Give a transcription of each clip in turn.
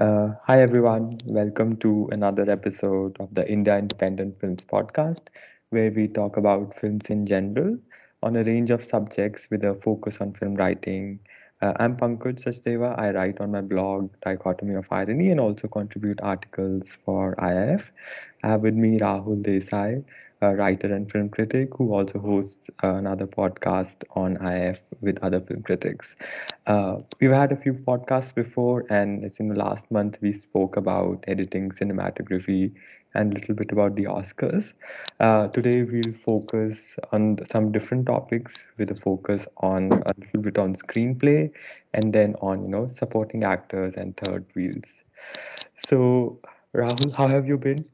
Hi everyone, welcome to another episode of the India Independent Films Podcast, where we talk about films in general on a range of subjects with a focus on film writing. I'm Pankaj Sasteva. I write on my blog Dichotomy of Irony and also contribute articles for IIF. I have with me Rahul Desai, a writer and film critic who also hosts another podcast on IIF with other film critics. We've had a few podcasts before, and it's in the last month we spoke about editing, cinematography, and a little bit about the Oscars. Today we'll focus on some different topics with a focus on a little bit on screenplay and then on, supporting actors and third wheels. So Rahul, how have you been?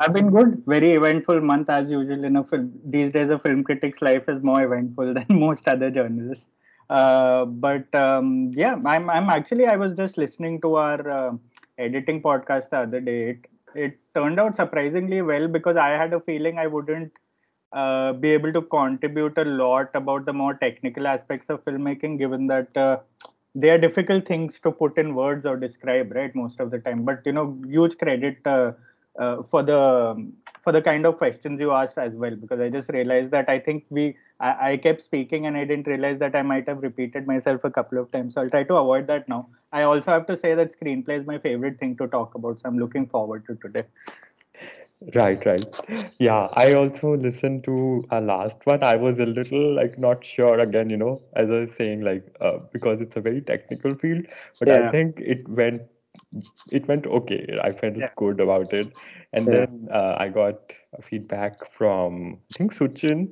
I've been good. Very eventful month as usual in a film. These days a film critic's life is more eventful than most other journalists. I'm actually, I was just listening to our editing podcast the other day. It turned out surprisingly well because I had a feeling I wouldn't be able to contribute a lot about the more technical aspects of filmmaking, given that they are difficult things to put in words or describe, right, most of the time. But, huge credit for the kind of questions you asked as well, because I just realized that I kept speaking and I didn't realize that I might have repeated myself a couple of times. So I'll try to avoid that now. I also have to say that screenplay is my favorite thing to talk about. So I'm looking forward to today. Right. Yeah, I also listened to our last one. I was a little not sure again, as I was saying, because it's a very technical field, but yeah. I think it went okay. I felt good about it. And then I got feedback from, I think, Suchin.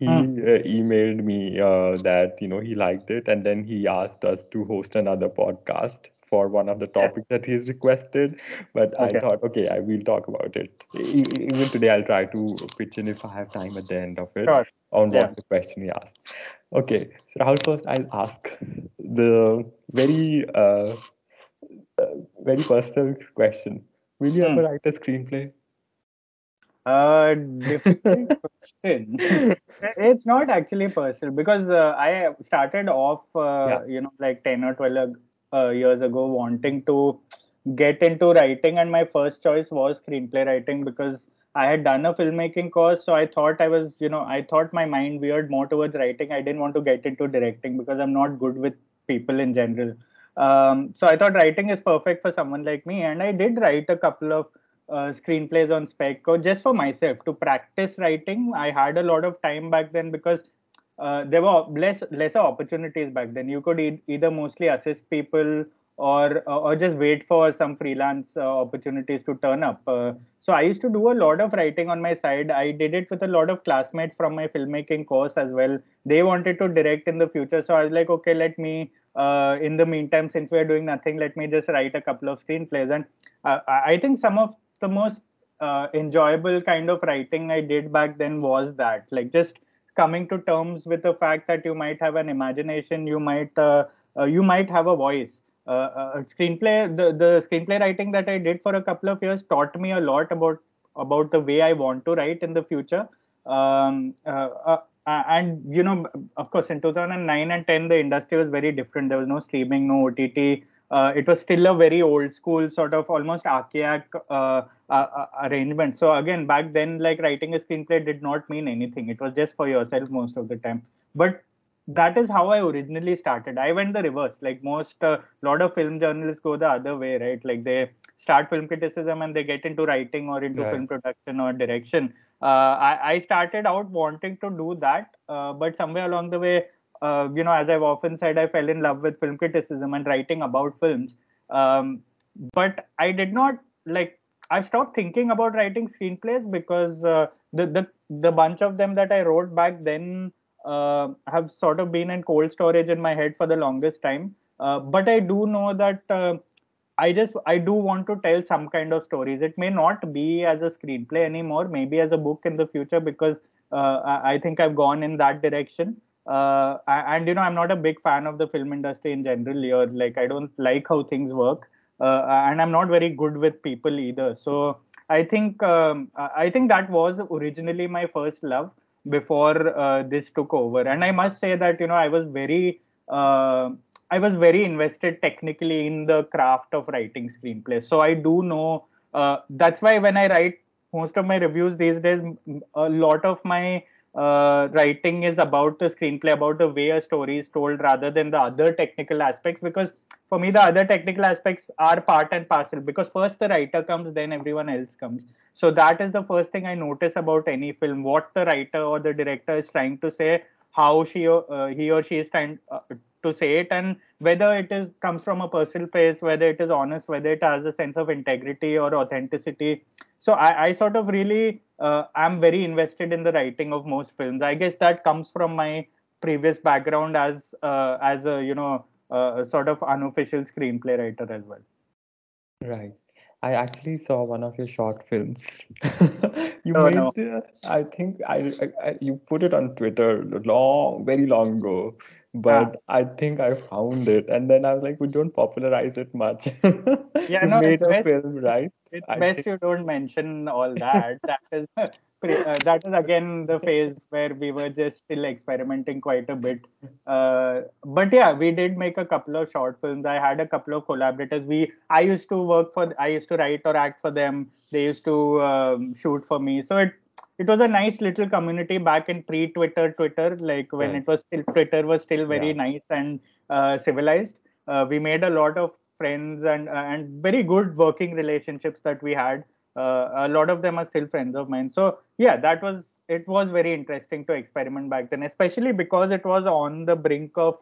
He emailed me that, he liked it. And then he asked us to host another podcast for one of the topics that he's requested. But I thought, I will talk about it. Even today, I'll try to pitch in if I have time at the end of it on what the question he asked. Okay, so Rahul, first I'll ask the very personal question. Will you ever write a screenplay? Difficult question. It's not actually personal because I started off, 10 or 12 years ago wanting to get into writing, and my first choice was screenplay writing because I had done a filmmaking course. So I thought I thought my mind veered more towards writing. I didn't want to get into directing because I'm not good with people in general. So I thought writing is perfect for someone like me, and I did write a couple of screenplays on spec or just for myself to practice writing. I had a lot of time back then because there were lesser opportunities back then. You could either mostly assist people or just wait for some freelance opportunities to turn up. So I used to do a lot of writing on my side. I did it with a lot of classmates from my filmmaking course as well. They wanted to direct in the future. So I was like, okay, let me, in the meantime, since we're doing nothing, let me just write a couple of screenplays. And I think some of the most enjoyable kind of writing I did back then was that, just coming to terms with the fact that you might have an imagination, you might have a voice. Screenplay. The screenplay writing that I did for a couple of years taught me a lot about the way I want to write in the future. Of course, in 2009 and 10, the industry was very different. There was no streaming, no OTT. It was still a very old school sort of almost archaic arrangement. So again, back then, writing a screenplay did not mean anything. It was just for yourself most of the time. But that is how I originally started. I went the reverse. Lot of film journalists go the other way, right? They start film criticism and they get into writing or into film production or direction. I started out wanting to do that, but somewhere along the way, as I've often said, I fell in love with film criticism and writing about films. But I did not I've stopped thinking about writing screenplays because the bunch of them that I wrote back then have sort of been in cold storage in my head for the longest time. But I do know that I do want to tell some kind of stories. It may not be as a screenplay anymore, maybe as a book in the future, because I think I've gone in that direction. I'm not a big fan of the film industry in general, or I don't like how things work. And I'm not very good with people either. So I think that was originally my first love before this took over. And I must say that, I was very I was very invested technically in the craft of writing screenplays. So I do know, that's why when I write most of my reviews these days, a lot of my writing is about the screenplay, about the way a story is told rather than the other technical aspects, because for me, the other technical aspects are part and parcel, because first the writer comes, then everyone else comes. So that is the first thing I notice about any film, what the writer or the director is trying to say, how she he or she is trying to say it, and whether it is comes from a personal place, whether it is honest, whether it has a sense of integrity or authenticity. So I sort of really am very invested in the writing of most films. I guess that comes from my previous background as a, you know, sort of unofficial screenplay writer as well. Right. I actually saw one of your short films. I think I you put it on Twitter very long ago, but I think I found it, and then I was like, we don't popularize it much. Yeah, you made a film, right? It's best you don't mention all that. That is again the phase where we were just still experimenting quite a bit. But yeah, we did make a couple of short films. I had a couple of collaborators. I used to work for, I used to write or act for them. They used to shoot for me. So it was a nice little community back in pre-Twitter, like when it was still, Twitter was still very nice and civilized. We made a lot of friends and very good working relationships that we had. A lot of them are still friends of mine. So yeah, it was very interesting to experiment back then, especially because it was on the brink of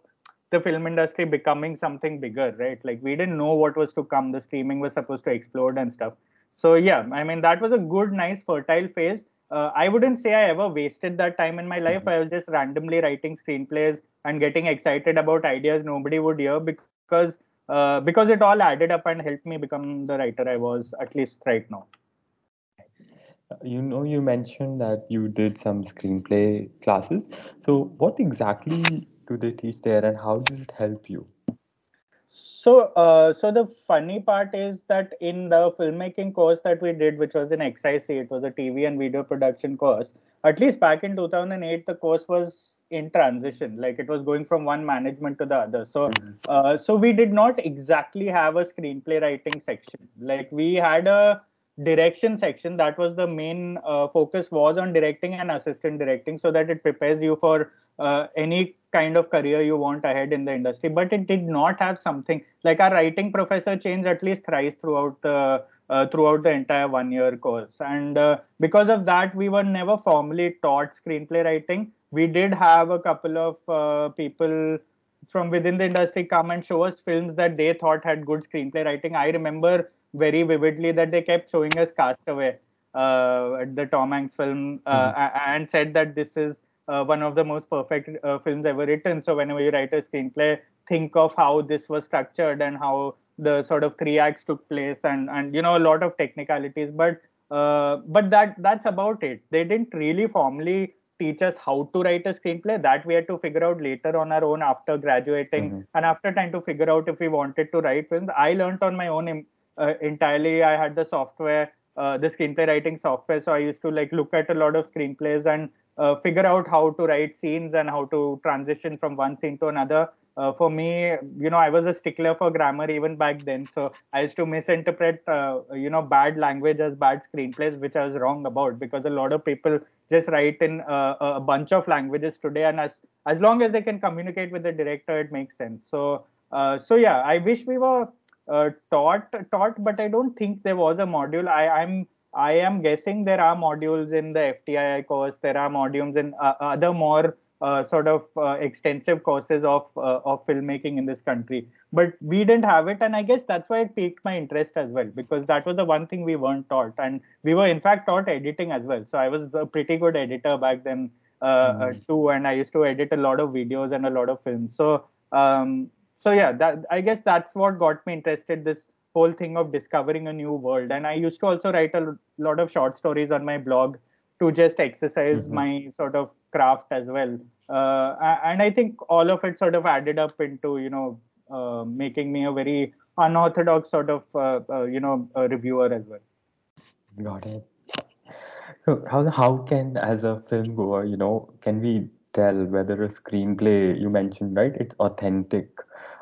the film industry becoming something bigger, right? Like we didn't know what was to come. The streaming was supposed to explode and stuff. So yeah, I mean, that was a good, nice, fertile phase. I wouldn't say I ever wasted that time in my life. I was just randomly writing screenplays and getting excited about ideas nobody would hear, because it all added up and helped me become the writer I was, at least right now. You know, you mentioned that you did some screenplay classes. So what exactly do they teach there and how did it help you? So, so the funny part is that in the filmmaking course that we did, which was in XIC, it was a TV and video production course. At least back in 2008, the course was in transition, like it was going from one management to the other. So, so we did not exactly have a screenplay writing section. Like we had a direction section. That was the main focus, was on directing and assistant directing, so that it prepares you for any kind of career you want ahead in the industry. But it did not have something like, our writing professor changed at least thrice throughout the entire 1 year course. And because of that, we were never formally taught screenplay writing. We did have a couple of people from within the industry come and show us films that they thought had good screenplay writing. I remember very vividly that they kept showing us Cast Away, the Tom Hanks film, and said that this is one of the most perfect films ever written. So whenever you write a screenplay, think of how this was structured and how the sort of three acts took place, and you know, a lot of technicalities. But that's about it. They didn't really formally teach us how to write a screenplay. That we had to figure out later on our own after graduating and after trying to figure out if we wanted to write films. I learned on my own entirely. I had the software, the screenplay writing software. So I used to look at a lot of screenplays and figure out how to write scenes and how to transition from one scene to another. For me, you know, I was a stickler for grammar even back then. So I used to misinterpret, you know, bad language as bad screenplays, which I was wrong about, because a lot of people just write in a bunch of languages today. And as long as they can communicate with the director, it makes sense. So, yeah, I wish we were taught, but I don't think there was a module. I am guessing there are modules in the FTII course. There are modules in other more sort of extensive courses of filmmaking in this country, but we didn't have it, and I guess that's why it piqued my interest as well, because that was the one thing we weren't taught, and we were in fact taught editing as well. So I was a pretty good editor back then too, and I used to edit a lot of videos and a lot of films. So. So yeah, I guess that's what got me interested, this whole thing of discovering a new world. And I used to also write a lot of short stories on my blog to just exercise my sort of craft as well. And I think all of it sort of added up into, you know, making me a very unorthodox sort of, you know, reviewer as well. Got it. So how can, as a film goer, you know, can we tell whether a screenplay, you mentioned, right, it's authentic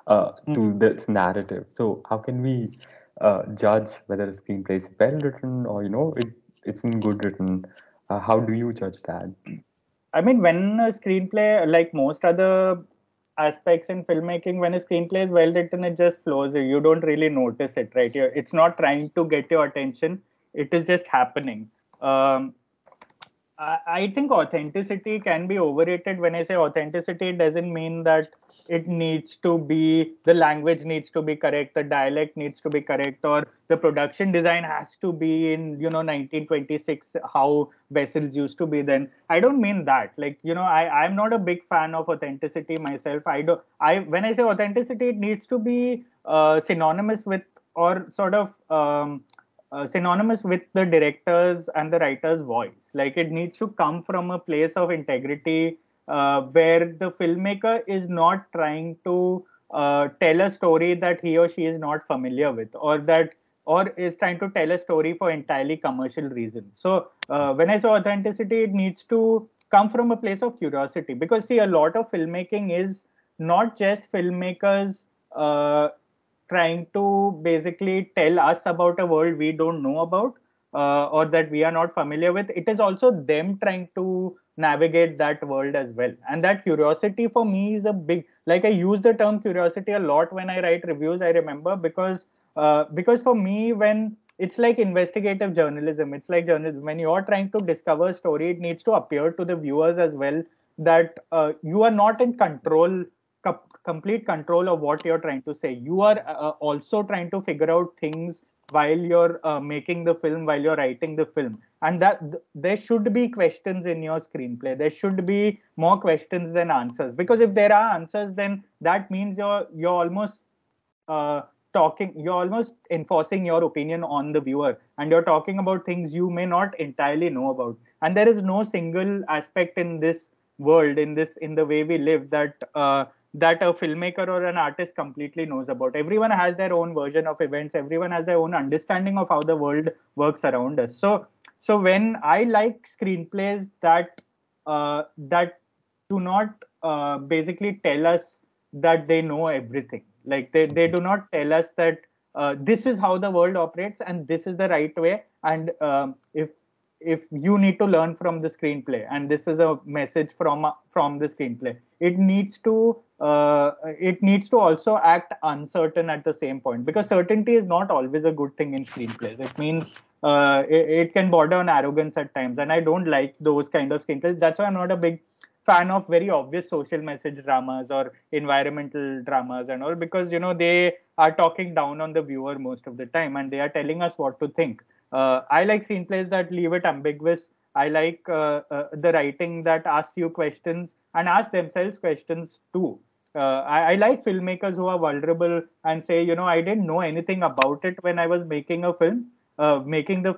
to this narrative. So how can we judge whether a screenplay is well written or, you know, it's in good written? How do you judge that? I mean, when a screenplay, like most other aspects in filmmaking, when a screenplay is well written, it just flows. You don't really notice it, right? It's not trying to get your attention. It is just happening. I think authenticity can be overrated. When I say authenticity, it doesn't mean that it needs to be, the language needs to be correct, the dialect needs to be correct, or the production design has to be in, you know, 1926, how vessels used to be then. I don't mean that. Like, you know, I'm not a big fan of authenticity myself. When I say authenticity, it needs to be synonymous with, or sort of synonymous with the director's and the writer's voice. Like, it needs to come from a place of integrity, where the filmmaker is not trying to tell a story that he or she is not familiar with, or is trying to tell a story for entirely commercial reasons. So when I say authenticity, it needs to come from a place of curiosity, because see, a lot of filmmaking is not just filmmakers trying to basically tell us about a world we don't know about, or that we are not familiar with. It is also them trying to navigate that world as well. And that curiosity for me is a big, like, I use the term curiosity a lot when I write reviews, I remember, because for me, when it's like investigative journalism, it's like journalism, when you're trying to discover a story, it needs to appear to the viewers as well that you are not in control, complete control of what you're trying to say. You are also trying to figure out things while you're making the film, while you're writing the film. And that there should be questions in your screenplay. There should be more questions than answers. Because if there are answers, then that means you're almost enforcing your opinion on the viewer. And you're talking about things you may not entirely know about. And there is no single aspect in this world, in the way we live, that that a filmmaker or an artist completely knows about. Everyone has their own version of events. Everyone has their own understanding of how the world works around us. So when I like screenplays that do not basically tell us that they know everything, like they do not tell us that this is how the world operates and this is the right way. And if you need to learn from the screenplay, and this is a message from the screenplay, it needs to also act uncertain at the same point, because certainty is not always a good thing in screenplays. It means it can border on arrogance at times, and I don't like those kind of screenplays. That's why I'm not a big fan of very obvious social message dramas or environmental dramas and all, because, you know, they are talking down on the viewer most of the time, and they are telling us what to think. I like screenplays that leave it ambiguous. I like the writing that asks you questions and asks themselves questions too. I like filmmakers who are vulnerable and say, you know, I didn't know anything about it when I was making the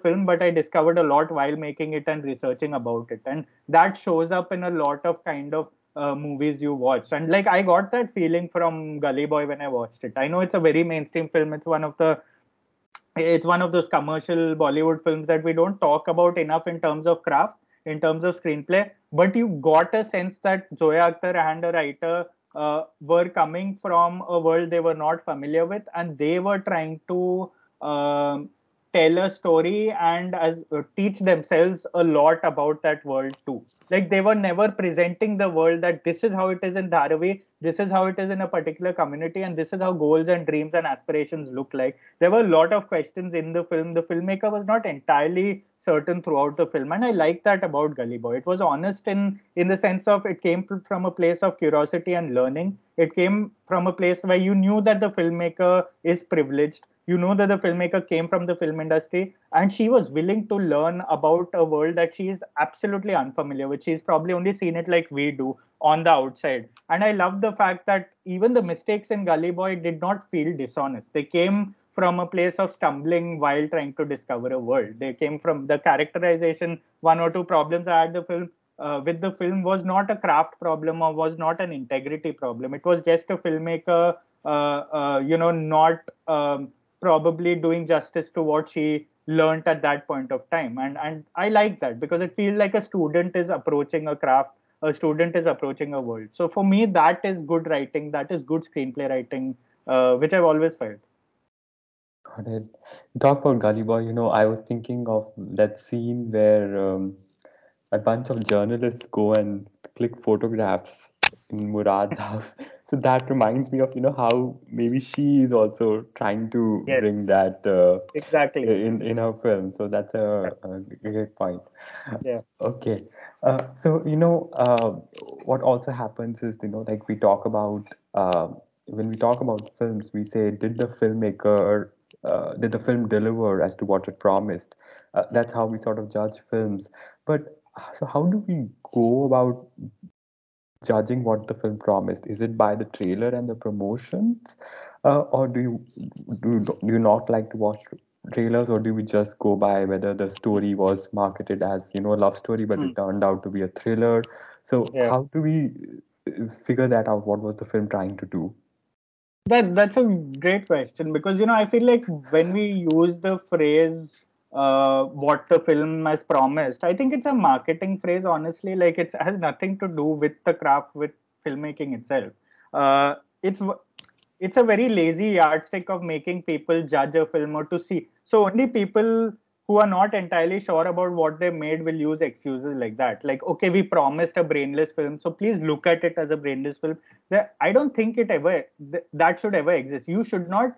film, but I discovered a lot while making it and researching about it. And that shows up in a lot of kind of movies you watch. And like, I got that feeling from Gully Boy when I watched it. I know it's a very mainstream film. It's one of those commercial Bollywood films that we don't talk about enough in terms of craft, in terms of screenplay. But you got a sense that Zoya Akhtar and a writer were coming from a world they were not familiar with, and they were trying to tell a story and teach themselves a lot about that world too. Like, they were never presenting the world that this is how it is in Dharavi, this is how it is in a particular community, and this is how goals and dreams and aspirations look like. There were a lot of questions in the film. The filmmaker was not entirely certain throughout the film. And I like that about Gully Boy. It was honest in the sense of it came from a place of curiosity and learning. It came from a place where you knew that the filmmaker is privileged. You know that the filmmaker came from the film industry, and she was willing to learn about a world that she is absolutely unfamiliar with. She's probably only seen it like we do on the outside. And I love the fact that even the mistakes in Gully Boy did not feel dishonest. They came from a place of stumbling while trying to discover a world. They came from the characterization. One or two problems I had with the film was not a craft problem or was not an integrity problem. It was just a filmmaker, not... probably doing justice to what she learned at that point of time. And I like that, because it feels like a student is approaching a craft a student is approaching a world. So for me, that is good writing. That is good screenplay writing, which I've always felt. Got it. Talk about Gully Boy. You know, I was thinking of that scene where a bunch of journalists go and click photographs in Murad's house. So that reminds me of, you know, how maybe she is also trying to bring that in her film. So that's a great point. Yeah. Okay. So, you know, what also happens is, you know, like we talk about, when we talk about films, we say, did the filmmaker, did the film deliver as to what it promised? That's how we sort of judge films. But so how do we go about judging what the film promised? Is it by the trailer and the promotions, or do you not like to watch trailers, or do we just go by whether the story was marketed as, you know, a love story, but it turned out to be a thriller? So how do we figure that out? What was the film trying to do? That's a great question, because, you know, I feel like when we use the phrase what the film has promised, I think it's a marketing phrase, honestly. Like, it has nothing to do with the craft, with filmmaking itself. It's a very lazy yardstick of making people judge a film or to see. So only people who are not entirely sure about what they made will use excuses like that. Like, okay, we promised a brainless film, so please look at it as a brainless film. I don't think it ever, that should ever exist. You should not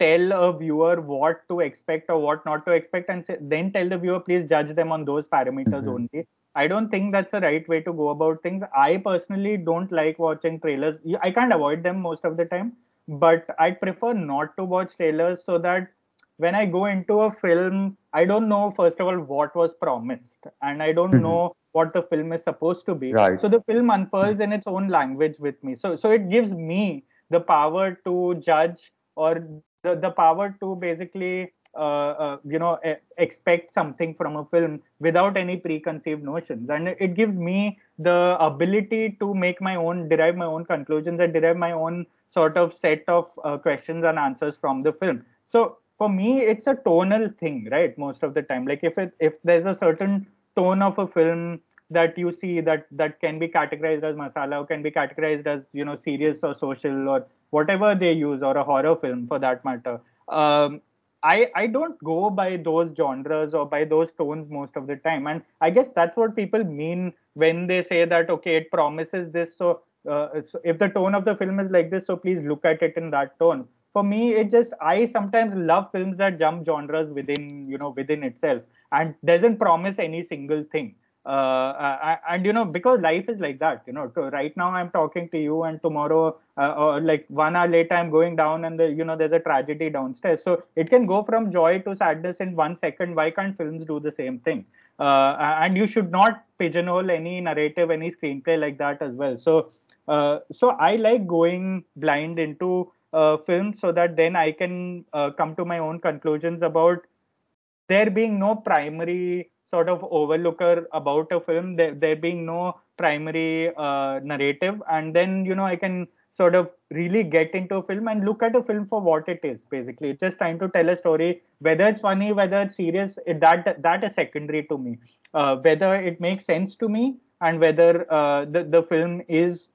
tell a viewer what to expect or what not to expect, and then tell the viewer, please judge them on those parameters only. I don't think that's the right way to go about things. I personally don't like watching trailers. I can't avoid them most of the time, but I prefer not to watch trailers so that when I go into a film, I don't know, first of all, what was promised, and I don't know what the film is supposed to be. Right. So the film unfurls in its own language with me. So it gives me the power to judge, or the power to basically, you know, expect something from a film without any preconceived notions. And it gives me the ability to make my own, derive my own conclusions and derive my own sort of set of questions and answers from the film. So for me, it's a tonal thing, right? Most of the time, like if there's a certain tone of a film that you see that can be categorized as masala, or can be categorized as, you know, serious or social or whatever they use, or a horror film for that matter. I don't go by those genres or by those tones most of the time. And I guess that's what people mean when they say that, okay, it promises this. So if the tone of the film is like this, so please look at it in that tone. For me, I sometimes love films that jump genres within itself and doesn't promise any single thing. And, you know, because life is like that, you know, right now I'm talking to you, and tomorrow or like 1 hour later, I'm going down and there's a tragedy downstairs. So it can go from joy to sadness in 1 second. Why can't films do the same thing? And you should not pigeonhole any narrative, any screenplay like that as well. So I like going blind into films so that then I can come to my own conclusions about there being no primary sort of overlooker about a film, there being no primary narrative, and then, you know, I can sort of really get into a film and look at a film for what it is. Basically, it's just trying to tell a story. Whether it's funny, whether it's serious, that is secondary to me. Whether it makes sense to me, and whether the film is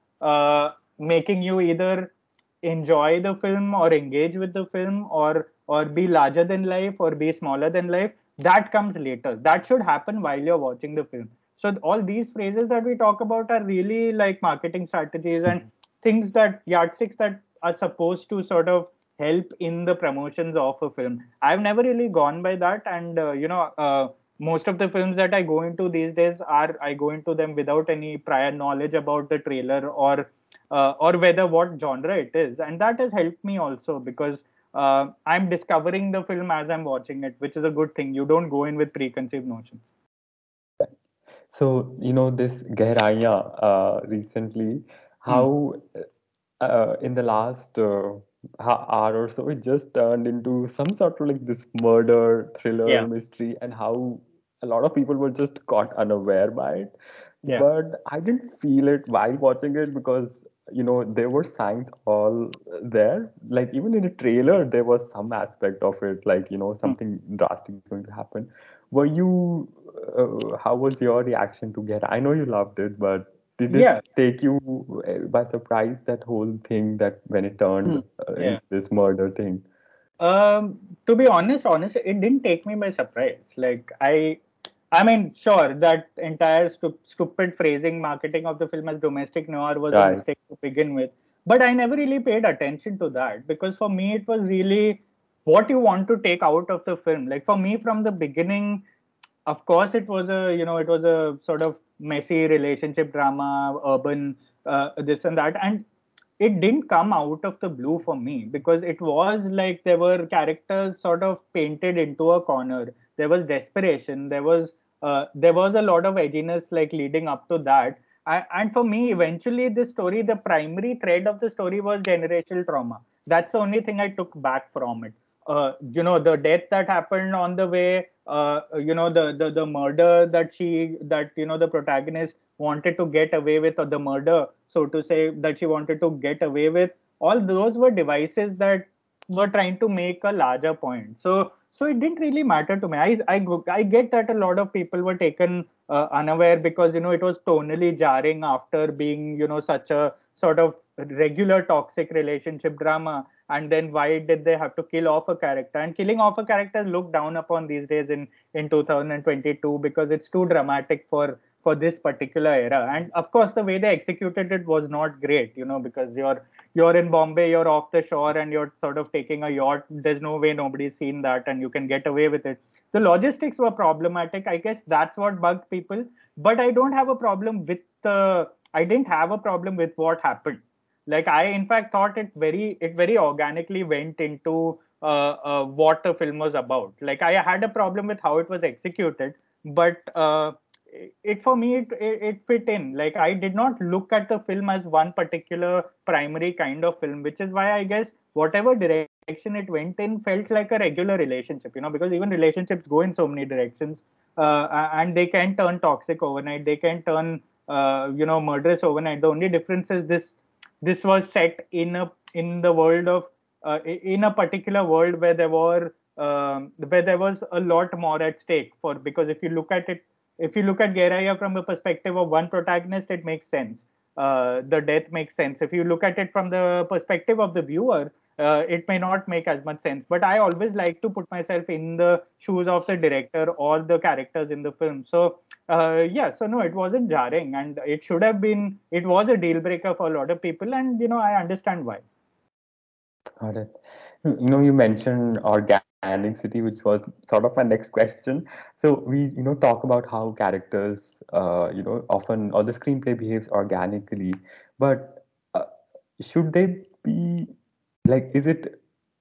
making you either enjoy the film or engage with the film or be larger than life or be smaller than life. That comes later. That should happen while you're watching the film. So all these phrases that we talk about are really like marketing strategies and things that yardsticks that are supposed to sort of help in the promotions of a film. I've never really gone by that. And, you know, most of the films that I go into these days I go into them without any prior knowledge about the trailer or whether what genre it is. And that has helped me also because I'm discovering the film as I'm watching it, which is a good thing. You don't go in with preconceived notions. So, you know, this Gehraiyaan recently, how in the last hour or so, it just turned into some sort of like this murder, thriller, mystery, and how a lot of people were just caught unaware by it. Yeah. But I didn't feel it while watching it because, you know, there were signs all there. Like, even in a trailer, there was some aspect of it, like, you know, something drastic is going to happen. Were you how was your reaction to Gehraiyaan? I know you loved it, but did it take you by surprise, that whole thing, that when it turned into this murder thing? To be honest, it didn't take me by surprise. Like, I mean, sure, that entire stupid phrasing, marketing of the film as domestic noir was a mistake to begin with. But I never really paid attention to that, because for me, it was really what you want to take out of the film. Like, for me, from the beginning, of course, it was a, you know, it was a sort of messy relationship drama, urban, this and that. And it didn't come out of the blue for me, because it was like there were characters sort of painted into a corner. There was desperation. There was a lot of edginess like leading up to that. And for me, eventually, this story, the primary thread of the story was generational trauma. That's the only thing I took back from it. You know, the death that happened on the way, you know, the murder that the protagonist wanted to get away with, or the murder, so to say, that she wanted to get away with. All those were devices that were trying to make a larger point. So it didn't really matter to me. I get that a lot of people were taken unaware, because, you know, it was tonally jarring after being, you know, such a sort of regular toxic relationship drama. And then why did they have to kill off a character? And killing off a character is looked down upon these days in 2022, because it's too dramatic for this particular era. And of course, the way they executed it was not great, you know, because you're in Bombay, you're off the shore, and you're sort of taking a yacht. There's no way nobody's seen that, and you can get away with it. The logistics were problematic. I guess that's what bugged people. But I don't have a problem with I didn't have a problem with what happened. Like, I, in fact, thought it very organically went into what the film was about. Like, I had a problem with how it was executed, but for me, it fit in. Like, I did not look at the film as one particular primary kind of film, which is why I guess whatever direction it went in felt like a regular relationship, you know, because even relationships go in so many directions, and they can turn toxic overnight. They can turn, you know, murderous overnight. The only difference is this was set in a particular world where there was a lot more at stake for, because if you look at it, if you look at Gehraiyaan from the perspective of one protagonist, it makes sense. The death makes sense. If you look at it from the perspective of the viewer, it may not make as much sense. But I always like to put myself in the shoes of the director or the characters in the film. So, so no, it wasn't jarring. And it should have been, it was a deal breaker for a lot of people. And, you know, I understand why. Got it. You know, you mentioned organicity, which was sort of my next question. So we, you know, talk about how characters, you know, often, or the screenplay behaves organically, but should they be, like, is it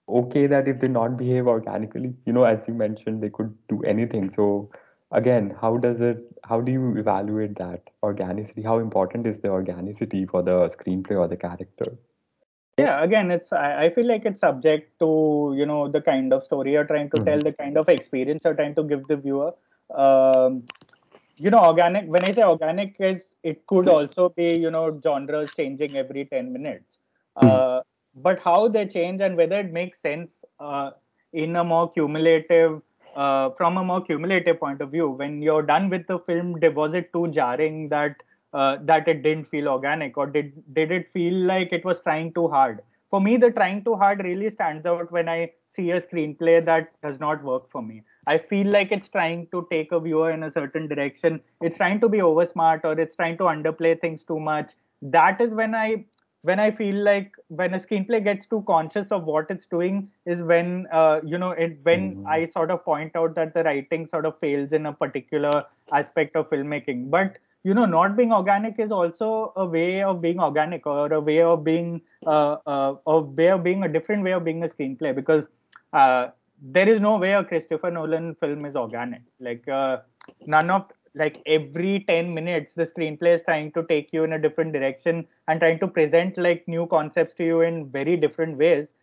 okay that if they not behave organically, you know, as you mentioned, they could do anything. So again, how do you evaluate that organicity? How important is the organicity for the screenplay or the character? Yeah, again, I feel like it's subject to, you know, the kind of story you're trying to tell, the kind of experience you're trying to give the viewer. You know, organic, when I say organic, it could also be, you know, genres changing every 10 minutes. But how they change and whether it makes sense from a more cumulative point of view. When you're done with the film, was it too jarring that it didn't feel organic, or did it feel like it was trying too hard? For me, the trying too hard really stands out when I see a screenplay that does not work for me. I feel like it's trying to take a viewer in a certain direction. It's trying to be over smart, or it's trying to underplay things too much. That is when I feel like when a screenplay gets too conscious of what it's doing is when, you know, I sort of point out that the writing sort of fails in a particular aspect of filmmaking. But you know, not being organic is also a way of being organic, or a way of being a different way of being a screenplay, because there is no way a Christopher Nolan film is organic. Like every 10 minutes, the screenplay is trying to take you in a different direction and trying to present like new concepts to you in very different ways.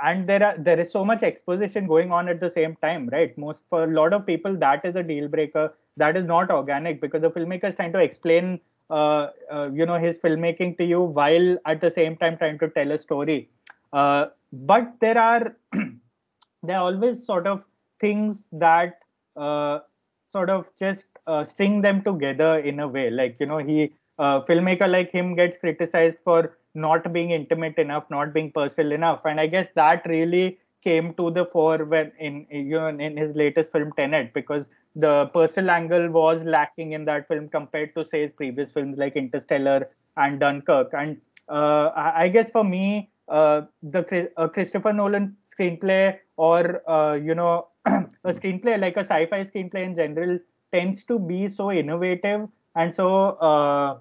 And there is so much exposition going on at the same time, right? For a lot of people, that is a deal breaker. That is not organic, because the filmmaker is trying to explain, you know, his filmmaking to you while at the same time trying to tell a story. But there are always sort of things that sort of just string them together in a way. Like, you know, he filmmaker like him gets criticized for not being intimate enough, not being personal enough. And I guess that really came to the fore when in his latest film Tenet, because the personal angle was lacking in that film compared to, say, his previous films like Interstellar and Dunkirk. And I guess for me, the Christopher Nolan screenplay, or a screenplay like a sci-fi screenplay in general, tends to be so innovative and so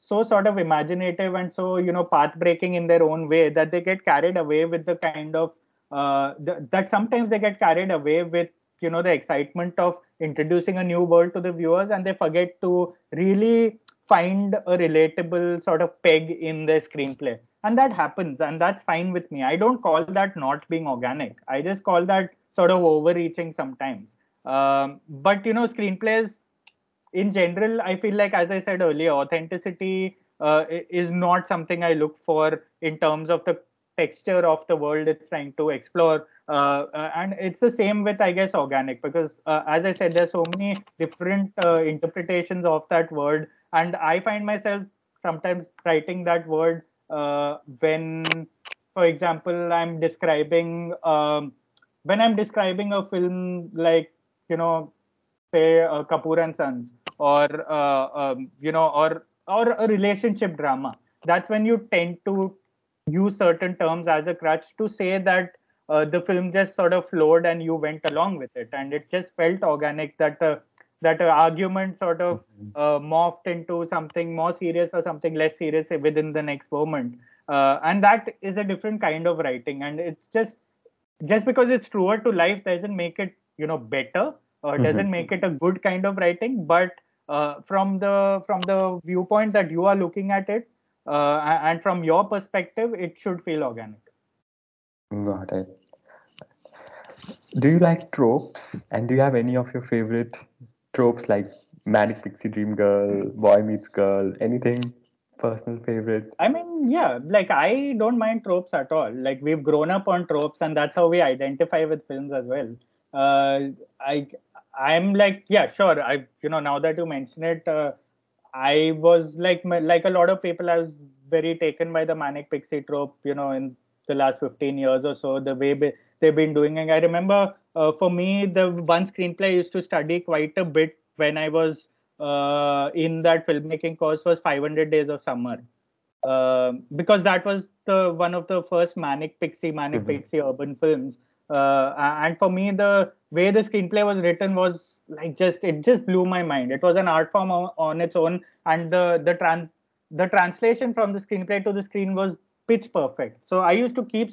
sort of imaginative and so, you know, path-breaking in their own way, that they get carried away with the kind of that sometimes they get carried away with, you know, the excitement of introducing a new world to the viewers, and they forget to really find a relatable sort of peg in their screenplay. And that happens, and that's fine with me. I don't call that not being organic. I just call that sort of overreaching sometimes. But, you know, screenplays in general, I feel like, as I said earlier, authenticity is not something I look for in terms of the texture of the world it's trying to explore. And it's the same with, I guess, organic, because as I said, there's so many different interpretations of that word. And I find myself sometimes writing that word when, for example, I'm describing a film like, you know, say Kapoor and Sons, or or a relationship drama. That's when you tend to use certain terms as a crutch to say that the film just sort of flowed and you went along with it, and it just felt organic, that argument sort of morphed into something more serious or something less serious within the next moment. And that is a different kind of writing, and it's just because it's truer to life doesn't make it, you know, better, or doesn't make it a good kind of writing. But from the viewpoint that you are looking at it, and from your perspective, it should feel organic. Got it. Do you like tropes, and do you have any of your favorite tropes, like Manic Pixie Dream Girl, Boy Meets Girl, anything personal favorite? I mean, yeah, like I don't mind tropes at all. Like, we've grown up on tropes, and that's how we identify with films as well. I'm like, yeah, sure. I, you know, now that you mention it, I was like a lot of people, I was very taken by the Manic Pixie trope, you know, in the last 15 years or so, the way they've been doing it. I remember for me, the one screenplay I used to study quite a bit when I was in that filmmaking course was 500 Days of Summer. Because that was one of the first Manic Pixie urban films. And for me, the way the screenplay was written was like, it just blew my mind. It was an art form on its own, and the translation from the screenplay to the screen was pitch perfect. So I used to keep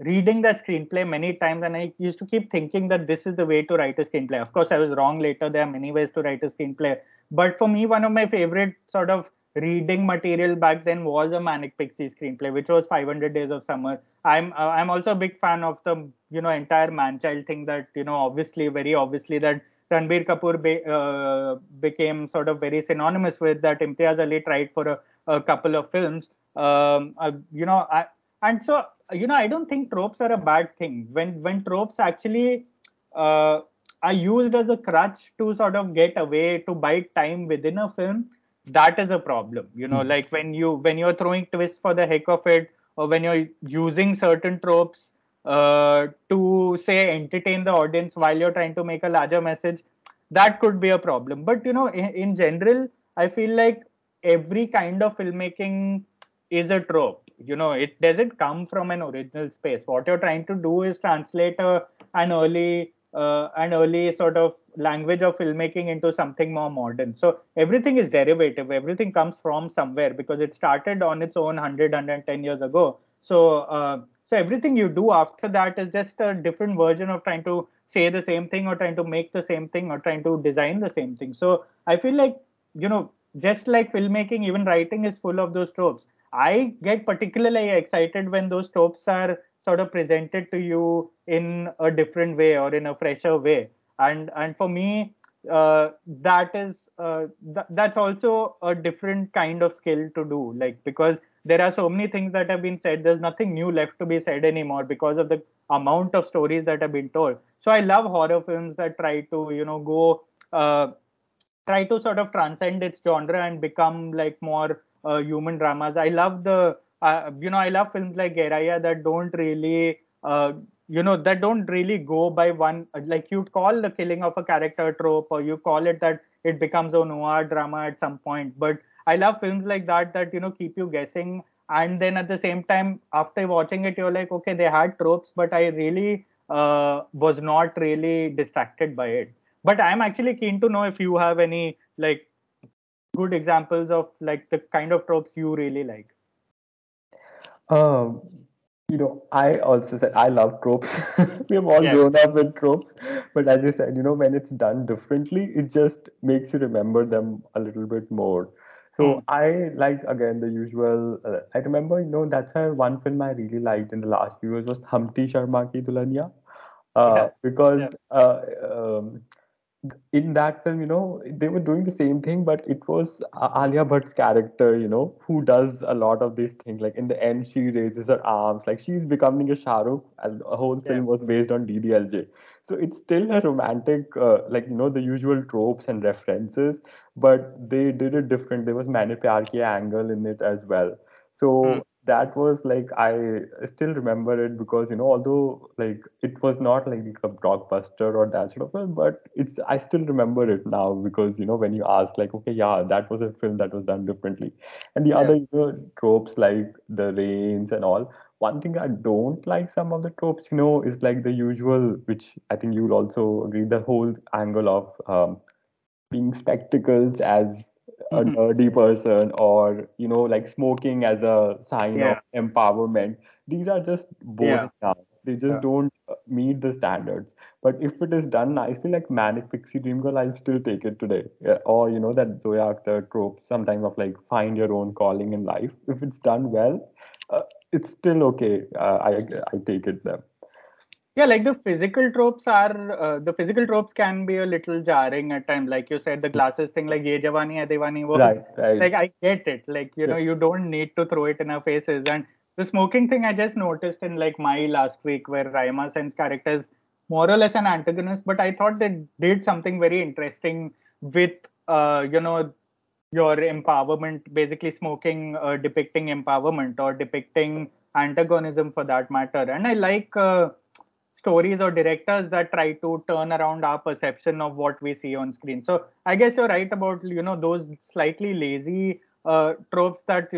reading that screenplay many times, and I used to keep thinking that this is the way to write a screenplay. Of course, I was wrong later. There are many ways to write a screenplay, but for me, one of my favorite sort of reading material back then was a Manic Pixie screenplay, which was 500 Days of Summer. I'm also a big fan of the, you know, entire man-child thing, that, you know, very obviously that Ranbir Kapoor became sort of very synonymous with, that Imtiaz Ali tried for a couple of films. I don't think tropes are a bad thing. When tropes actually are used as a crutch to sort of get away, to buy time within a film, that is a problem, you know. Like when you're throwing twists for the heck of it, or when you're using certain tropes to, say, entertain the audience while you're trying to make a larger message, that could be a problem. But, you know, in general, I feel like every kind of filmmaking is a trope. You know, it doesn't come from an original space. What you're trying to do is translate an early sort of language of filmmaking into something more modern. So everything is derivative. Everything comes from somewhere, because it started on its own 100, 110 years ago. So everything you do after that is just a different version of trying to say the same thing, or trying to make the same thing, or trying to design the same thing. So I feel like, you know, just like filmmaking, even writing is full of those tropes. I get particularly excited when those tropes are sort of presented to you in a different way, or in a fresher way. And for me, that's also a different kind of skill to do, like, because there are so many things that have been said. There's nothing new left to be said anymore because of the amount of stories that have been told. So I love horror films that try to, you know, go try to sort of transcend its genre and become like more human dramas. I love the, I love films like Gehraiyaan that don't really, that don't really go by one, like you'd call the killing of a character trope, or you call it that it becomes a noir drama at some point. But I love films like that, that, keep you guessing. And then at the same time, after watching it, you're like, okay, they had tropes, but I really was not really distracted by it. But I'm actually keen to know if you have any like good examples of like the kind of tropes you really like. I also said I love tropes. We have all grown up with tropes. But as you said, when it's done differently, it just makes you remember them a little bit more. So I like, again, the usual, I remember, that's why one film I really liked in the last few years was Humpty Sharma Ki Dulhania. In that film, they were doing the same thing, but it was Alia Bhatt's character, who does a lot of this thing. Like in the end, she raises her arms, like she's becoming a Shahrukh, and the whole film was based on DDLJ. So it's still a romantic, the usual tropes and references, but they did it different. There was Maine Pyar Kiya angle in it as well. So that was like, I still remember it because, although like it was not like a blockbuster or that sort of film, but I still remember it now because, when you ask like, okay, yeah, that was a film that was done differently. And the other tropes like the rains and all. One thing I don't like some of the tropes, is like the usual, which I think you'll also agree, the whole angle of being spectacles as a nerdy person, or, like smoking as a sign of empowerment. These are just boring now. They just don't meet the standards. But if it is done nicely, like Manic Pixie Dream Girl, I'll still take it today. Yeah. Or, that Zoya Akhtar trope, sometimes of like find your own calling in life. If it's done well, it's still okay. I take it then. Yeah, like the physical tropes can be a little jarring at times. Like you said, the glasses thing, like Ye Jawani Hai Diwani works. Right. Like I get it. Like, you don't need to throw it in our faces. And the smoking thing I just noticed in like my last week, where Raima Sen's character is more or less an antagonist, but I thought they did something very interesting with, your empowerment, basically smoking, depicting empowerment or depicting antagonism for that matter. And I like stories or directors that try to turn around our perception of what we see on screen. So I guess you're right about, those slightly lazy tropes that,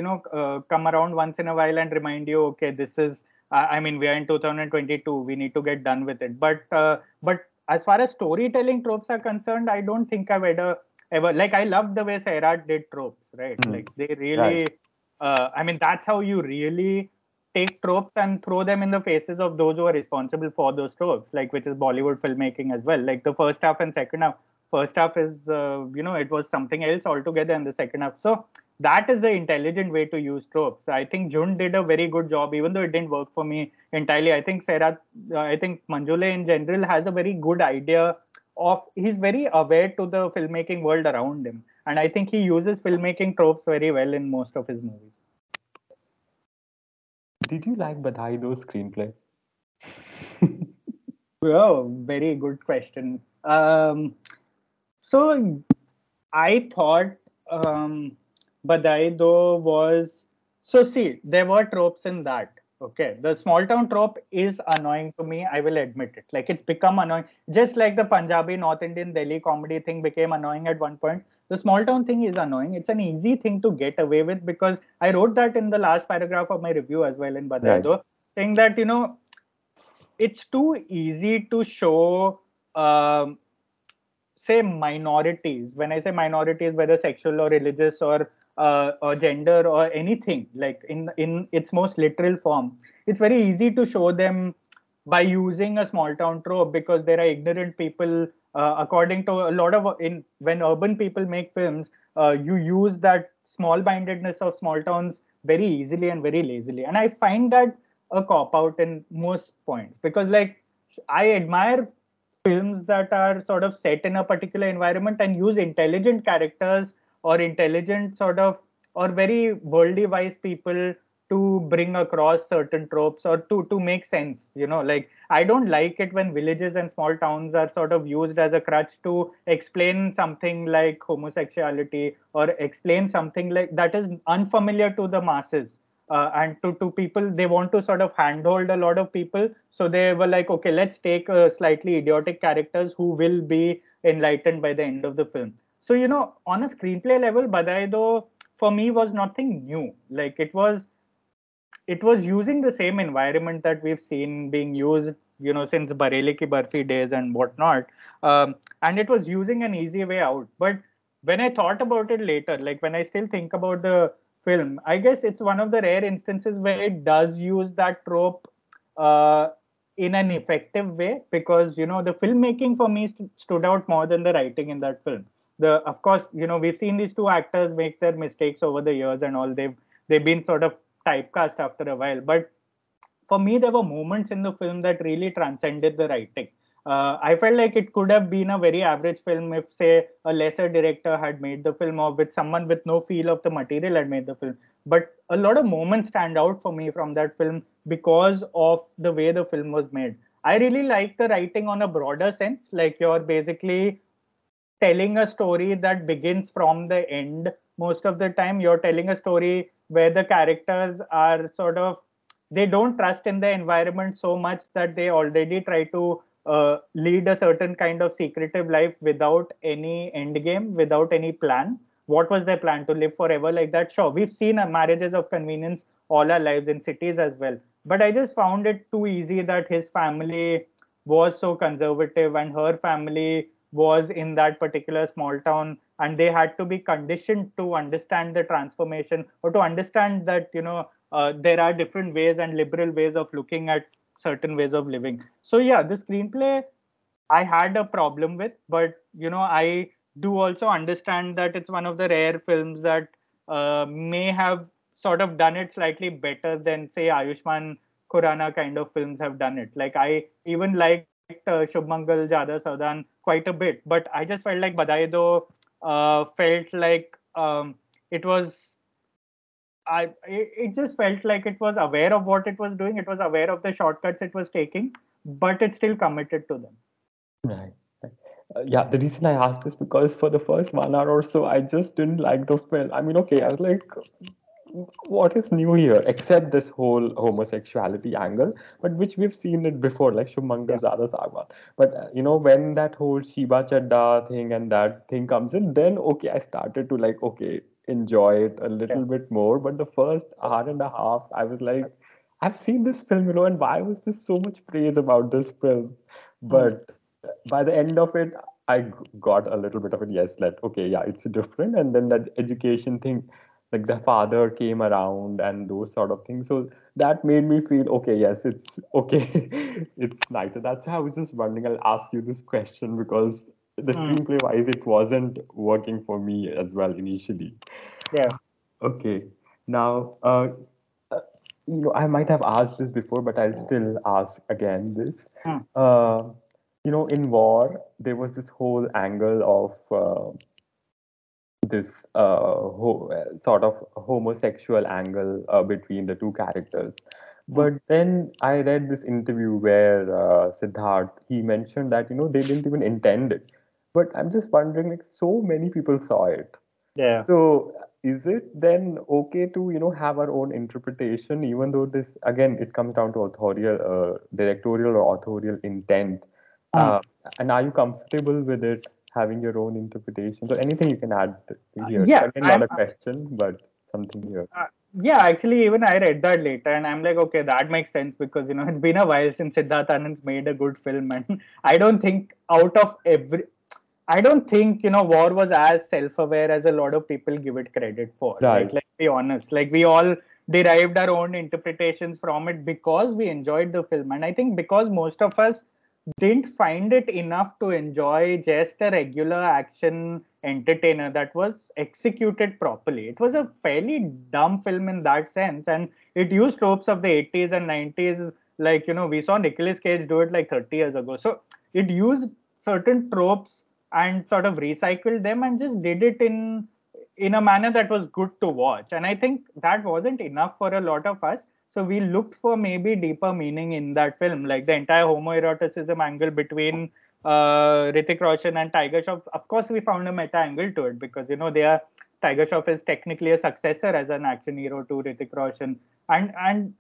come around once in a while and remind you, okay, this is, we are in 2022, we need to get done with it. But as far as storytelling tropes are concerned, I don't think I've ever, like I love the way Sairat did tropes, right? Like they really, that's how you really take tropes and throw them in the faces of those who are responsible for those tropes, like which is Bollywood filmmaking as well. Like the first half and second half. First half is, it was something else altogether, and the second half. So that is the intelligent way to use tropes. I think Jun did a very good job, even though it didn't work for me entirely. I think Sairat, I think Manjula in general has a very good idea of, he's very aware to the filmmaking world around him. And I think he uses filmmaking tropes very well in most of his movies. Did you like Badhaai Do screenplay? Oh, very good question. So I thought Badhaai Do was, there were tropes in that. Okay, the small town trope is annoying to me, I will admit it. Like it's become annoying, just like the Punjabi, North Indian, Delhi comedy thing became annoying at one point. The small town thing is annoying. It's an easy thing to get away with, because I wrote that in the last paragraph of my review as well in Badhaai Do, saying that, it's too easy to show, say minorities. When I say minorities, whether sexual or religious or gender or anything, like in its most literal form, it's very easy to show them by using a small town trope, because there are ignorant people. According to a lot of, when urban people make films, you use that small mindedness of small towns very easily and very lazily. And I find that a cop out in most points, because like I admire films that are sort of set in a particular environment and use intelligent characters or intelligent sort of, or very worldly wise people to bring across certain tropes or to make sense, you know, like I don't like it when villages and small towns are sort of used as a crutch to explain something like homosexuality or explain something like that is unfamiliar to the masses. And to people, they want to sort of handhold a lot of people. So they were like, okay, let's take slightly idiotic characters who will be enlightened by the end of the film. So, you know, on a screenplay level, Badhaai Do for me was nothing new. Like it was using the same environment that we've seen being used, you know, since Bareli Ki Barfi days and whatnot. And it was using an easy way out. But when I thought about it later, like when I still think about the film, I guess it's one of the rare instances where it does use that trope in an effective way, because, you know, the filmmaking for me stood out more than the writing in that film. Of course, you know, we've seen these two actors make their mistakes over the years and all. They've been sort of typecast after a while. But for me, there were moments in the film that really transcended the writing. I felt like it could have been a very average film if, say, a lesser director had made the film, or with someone with no feel of the material had made the film. But a lot of moments stand out for me from that film because of the way the film was made. I really like the writing on a broader sense, like you're basically telling a story that begins from the end. Most of the time, you're telling a story where the characters are sort of, they don't trust in the environment so much that they already try to lead a certain kind of secretive life without any end game, without any plan. What was their plan? To live forever like that? Sure, we've seen marriages of convenience all our lives in cities as well. But I just found it too easy that his family was so conservative and her family was in that particular small town, and they had to be conditioned to understand the transformation, or to understand that, you know, there are different ways and liberal ways of looking at certain ways of living. So yeah, the screenplay I had a problem with, but you know, I do also understand that it's one of the rare films that may have sort of done it slightly better than, say, Ayushman Khurrana kind of films have done it. Like I even liked Shubhmangal Jada Saudhan quite a bit, but I just felt like Badhaai Do felt like it just felt like it was aware of what it was doing. It was aware of the shortcuts it was taking, but it still committed to them. Right. Yeah, the reason I asked is because for the first 1 hour or so, I just didn't like the film. I mean, okay, I was like, what is new here? Except this whole homosexuality angle, but which we've seen it before, like Shubhmangal Jada Saudhan. But, you know, when that whole Shiva Chadda thing and that thing comes in, then, okay, I started to like, okay, enjoy it a little bit more. But the first hour and a half, I was like, I've seen this film, you know, and why was there so much praise about this film? But by the end of it, I got a little bit of it. Yes, like, okay, yeah, it's different. And then that education thing, like the father came around and those sort of things. So that made me feel, okay, yes, it's okay. It's nice. So that's how I was just wondering, I'll ask you this question, because the screenplay wise, it wasn't working for me as well initially. Yeah. Okay. Now, you know, I might have asked this before, but I'll still ask again this. You know, in War, there was this whole angle of this sort of homosexual angle between the two characters. But then I read this interview where Siddharth, he mentioned that, you know, they didn't even intend it. But I'm just wondering, like, so many people saw it. Yeah. So is it then okay to, you know, have our own interpretation, even though this, again, it comes down to authorial, directorial or authorial intent. And are you comfortable with it, having your own interpretation? So anything you can add here. Yeah. Again, not a question, but something here. Yeah, actually, even I read that later and I'm like, okay, that makes sense, because, you know, it's been a while since Siddharth Anand's made a good film, and I don't think I don't think, you know, War was as self-aware as a lot of people give it credit for. Right. Right? Let's be honest. Like, we all derived our own interpretations from it because we enjoyed the film. And I think because most of us didn't find it enough to enjoy just a regular action entertainer that was executed properly. It was a fairly dumb film in that sense, and it used tropes of the 80s and 90s, like, you know, we saw Nicolas Cage do it like 30 years ago. So it used certain tropes and sort of recycled them and just did it in in a manner that was good to watch. And I think that wasn't enough for a lot of us. So we looked for maybe deeper meaning in that film, like the entire homoeroticism angle between Hrithik Roshan and Tiger Shroff. Of course, we found a meta angle to it because, you know, they are, Tiger Shroff is technically a successor as an action hero to Hrithik Roshan. And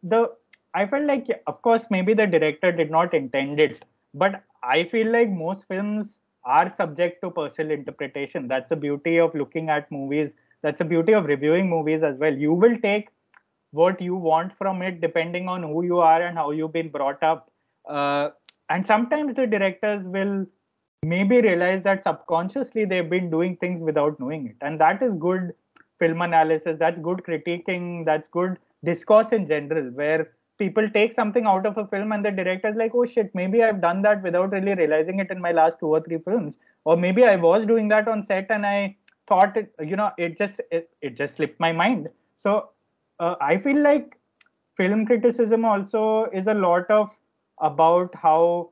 I felt like, of course, maybe the director did not intend it, but I feel like most films are subject to personal interpretation. That's the beauty of looking at movies. That's the beauty of reviewing movies as well. You will take what you want from it depending on who you are and how you've been brought up. And sometimes the directors will maybe realize that subconsciously they've been doing things without knowing it. And that is good film analysis. That's good critiquing. That's good discourse in general, where people take something out of a film and the director's like, oh shit, maybe I've done that without really realizing it in my last 2 or 3 films. Or maybe I was doing that on set and I thought, it just slipped my mind. So I feel like film criticism also is a lot of about how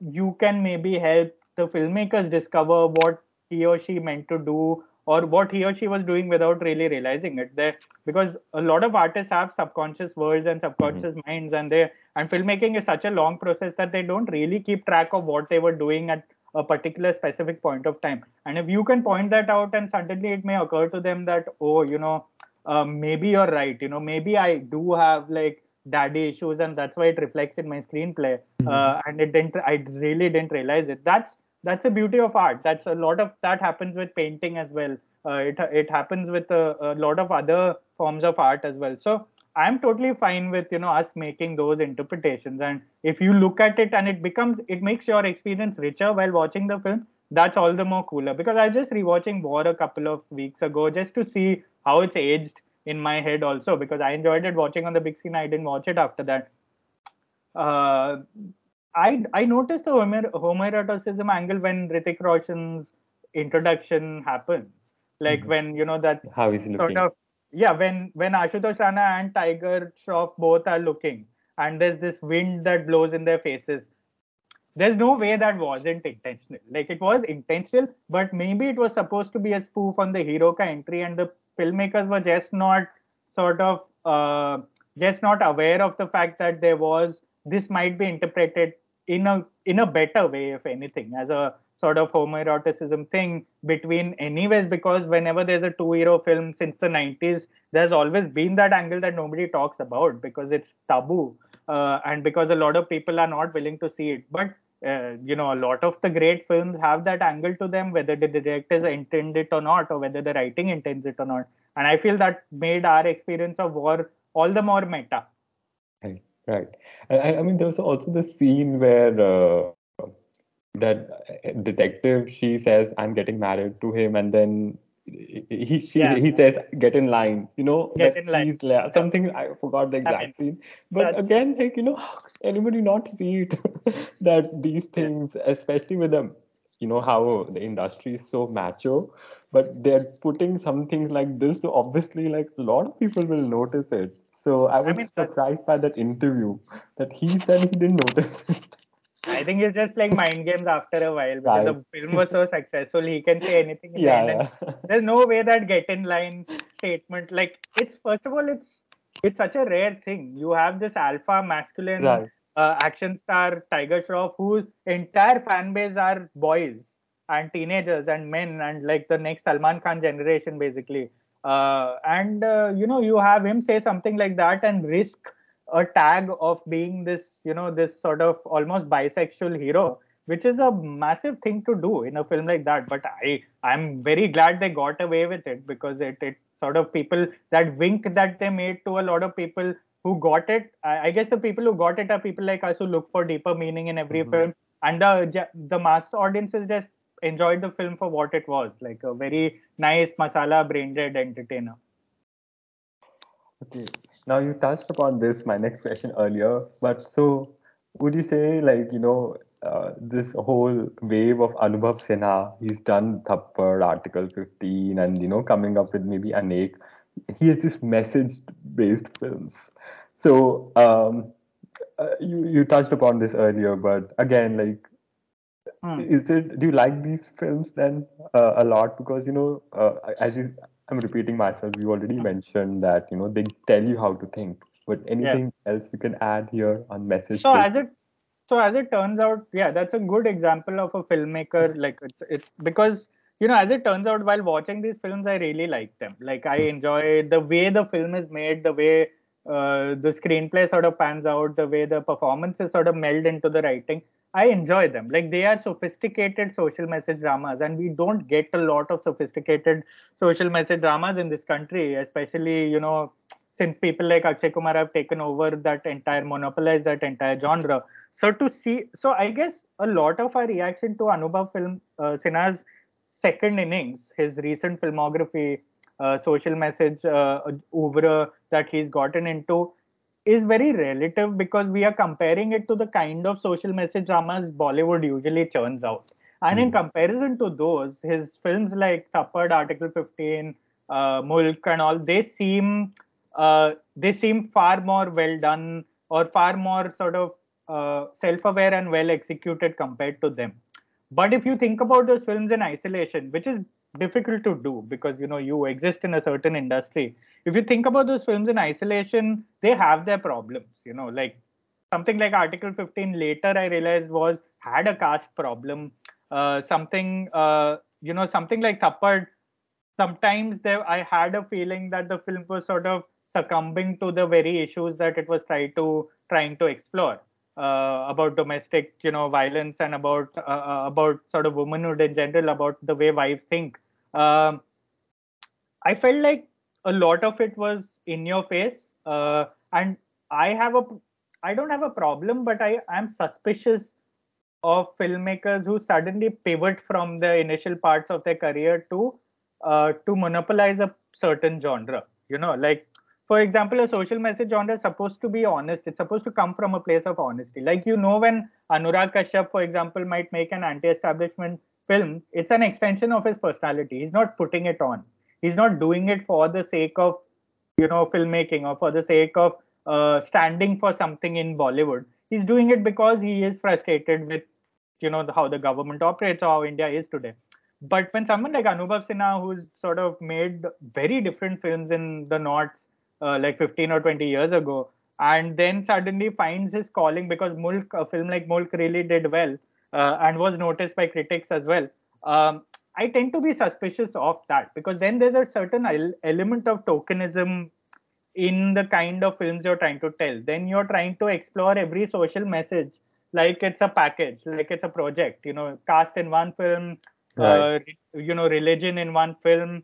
you can maybe help the filmmakers discover what he or she meant to do or what he or she was doing without really realizing it. Because a lot of artists have subconscious worlds and subconscious minds, and filmmaking is such a long process that they don't really keep track of what they were doing at a particular specific point of time. And if you can point that out, and suddenly it may occur to them that, oh, you know, maybe you're right. You know, maybe I do have like daddy issues, and that's why it reflects in my screenplay. And I really didn't realize it. That's the beauty of art. That's a lot of that happens with painting as well. It happens with a lot of other forms of art as well. So I'm totally fine with, you know, us making those interpretations. And if you look at it and it makes your experience richer while watching the film, that's all the more cooler. Because I was just rewatching War a couple of weeks ago just to see how it's aged in my head also, because I enjoyed it watching on the big screen. I didn't watch it after that. I noticed the homoeroticism angle when Hrithik Roshan's introduction happens. Like when, you know, that how is he sort of, yeah, when Ashutosh Rana and Tiger Shroff both are looking and there's this wind that blows in their faces. There's no way that wasn't intentional. Like it was intentional, but maybe it was supposed to be a spoof on the Hiroka entry, and the filmmakers were just not aware of the fact that this might be interpreted in a better way, if anything, as a sort of homoeroticism thing between anyways, because whenever there's a two-hero film since the 90s, there's always been that angle that nobody talks about because it's taboo and because a lot of people are not willing to see it. But, you know, a lot of the great films have that angle to them, whether the directors intend it or not, or whether the writing intends it or not. And I feel that made our experience of War all the more meta. Right. I mean, there's also the scene where that detective, she says, I'm getting married to him. And then he says, get in line, you know, get in line. Something, I forgot the exact scene. But again, like, you know, how could anybody not see it? That these things, especially with them, you know, how the industry is so macho, but they're putting some things like this. So obviously, like a lot of people will notice it. So I mean, surprised by that interview that he said he didn't notice it. I think he's just playing mind games after a while because the film was so successful. He can say anything. Yeah. There's no way that get in line statement. Like it's, first of all, it's such a rare thing. You have this alpha masculine action star Tiger Shroff whose entire fan base are boys and teenagers and men and like the next Salman Khan generation basically. You know, you have him say something like that and risk a tag of being this, you know, this sort of almost bisexual hero, which is a massive thing to do in a film like that. But I'm very glad they got away with it because it sort of people, that wink that they made to a lot of people who got it. I guess the people who got it are people like us who look for deeper meaning in every film. And the mass audiences just enjoyed the film for what it was, like a very nice masala brain dead entertainer. Okay, now you touched upon this, my next question earlier, but so would you say, like, you know, this whole wave of Anubhav Sinha, he's done Thappad, Article 15, and, you know, coming up with maybe Anek, he has this message-based films. So you touched upon this earlier, but again, like, do you like these films then a lot? Because, you know, as you I'm repeating myself. You already mentioned that, you know, they tell you how to think, but anything else you can add here on message? So as it turns out, yeah, that's a good example of a filmmaker. Like it's because, you know, as it turns out, while watching these films, I really like them. Like I enjoy the way the film is made, the way the screenplay sort of pans out, the way the performances sort of meld into the writing. I enjoy them. Like they are sophisticated social message dramas, and we don't get a lot of sophisticated social message dramas in this country, especially, you know, since people like Akshay Kumar have taken over that entire, monopolized that entire genre. So I guess a lot of our reaction to Anubhav film, Sinha's second innings, his recent filmography, social message oeuvre that he's gotten into, is very relative because we are comparing it to the kind of social message dramas Bollywood usually churns out. And in comparison to those, his films like Thappad, Article 15, Mulk and all, they seem far more well done or far more sort of self-aware and well executed compared to them. But if you think about those films in isolation, which is difficult to do because, you know, you exist in a certain industry. If you think about those films in isolation, they have their problems, you know, like something like Article 15 later I realized had a caste problem. Something like Thappad, sometimes I had a feeling that the film was sort of succumbing to the very issues that it was trying to explore. About domestic, you know, violence and about sort of womanhood in general, about the way wives think. I felt like a lot of it was in your face, and I don't have a problem, but I'm suspicious of filmmakers who suddenly pivot from the initial parts of their career to monopolize a certain genre. You know, like, for example, a social message genre is supposed to be honest. It's supposed to come from a place of honesty. Like, you know, when Anurag Kashyap, for example, might make an anti-establishment film, it's an extension of his personality. He's not putting it on. He's not doing it for the sake of, you know, filmmaking or for the sake of standing for something in Bollywood. He's doing it because he is frustrated with, you know, how the government operates or how India is today. But when someone like Anubhav Sinha, who's sort of made very different films in the noughts, like 15 or 20 years ago, and then suddenly finds his calling because Mulk, a film like Mulk, really did well and was noticed by critics as well. I tend to be suspicious of that because then there's a certain element of tokenism in the kind of films you're trying to tell. Then you're trying to explore every social message like it's a package, like it's a project, you know, caste in one film, right. You know, religion in one film,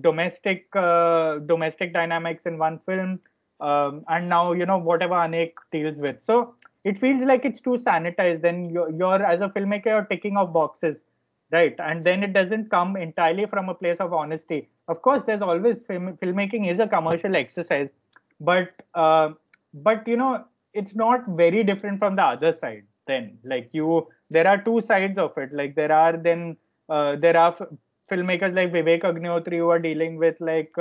domestic dynamics in one film, and now, you know, whatever Anek deals with. So it feels like it's too sanitized. Then you're as a filmmaker, you're ticking off boxes, right? And then it doesn't come entirely from a place of honesty. Of course, there's always filmmaking is a commercial exercise, but you know, it's not very different from the other side. Then, like, there are two sides of it. Like there are filmmakers like Vivek Agnihotri who are dealing with like,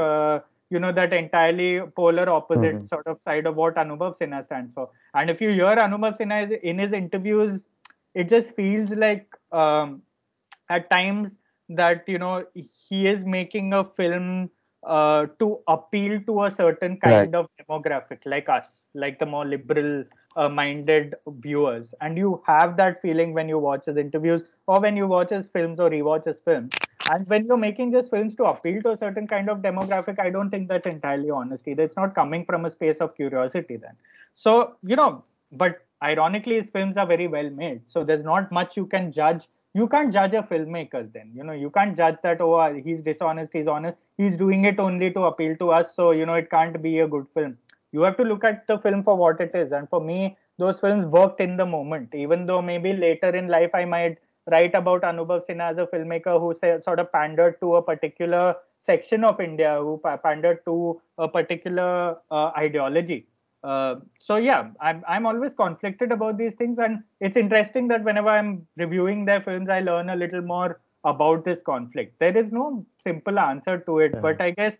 you know, that entirely polar opposite sort of side of what Anubhav Sinha stands for. And if you hear Anubhav Sinha in his interviews, it just feels like at times that, you know, he is making a film to appeal to a certain kind of demographic like us, like the more liberal minded viewers. And you have that feeling when you watch his interviews or when you watch his films or rewatch his films. And when you're making just films to appeal to a certain kind of demographic, I don't think that's entirely honest either. It's not coming from a space of curiosity then. So, you know, but ironically, his films are very well made. So there's not much you can judge. You can't judge a filmmaker then, you know, you can't judge that, oh, he's dishonest, he's honest. He's doing it only to appeal to us. So, you know, it can't be a good film. You have to look at the film for what it is. And for me, those films worked in the moment, even though maybe later in life I might write about Anubhav Sinha as a filmmaker who sort of pandered to a particular section of India, who pandered to a particular ideology. So yeah, I'm always conflicted about these things, and it's interesting that whenever I'm reviewing their films, I learn a little more about this conflict. There is no simple answer to it, but I guess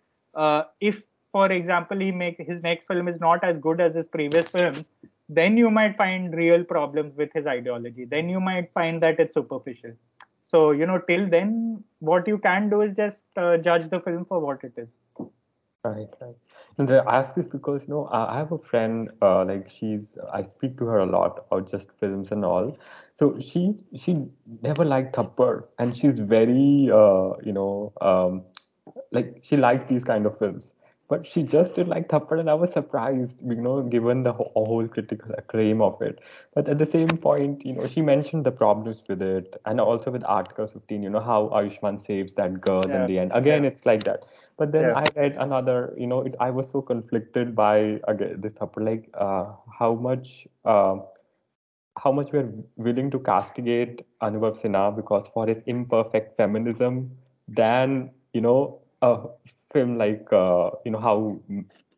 if, for example, his next film is not as good as his previous film, then you might find real problems with his ideology. Then you might find that it's superficial. So, you know, till then, what you can do is just judge the film for what it is. Right, right. And I ask this because, you know, I have a friend, I speak to her a lot about just films and all. So she never liked Thappad, and she's very, she likes these kind of films. But she just did like Thappad, and I was surprised, you know, given the whole critical acclaim of it. But at the same point, you know, she mentioned the problems with it, and also with Article 15, you know, how Ayushmann saves that girl in the end. Again, it's like that. But then I read another, you know, I was so conflicted by this Thappad, like how much we're willing to castigate Anubhav Sinha because for his imperfect feminism, than, you know, film like how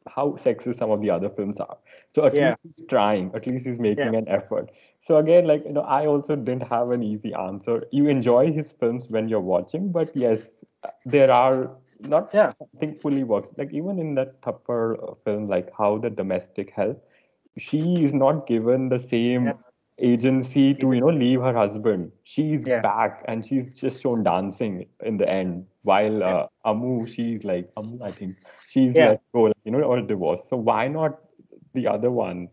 sexist some of the other films are. So at least he's trying, at least he's making an effort. So again, like, you know, I also didn't have an easy answer. You enjoy his films when you're watching, but yes, there are not something fully works. Like even in that Thappad film, like how the domestic help, she is not given the same agency to, you know, leave her husband. She's back, and she's just shown dancing in the end, while Amu, I think she's let go, you know, or divorced. So why not the other one?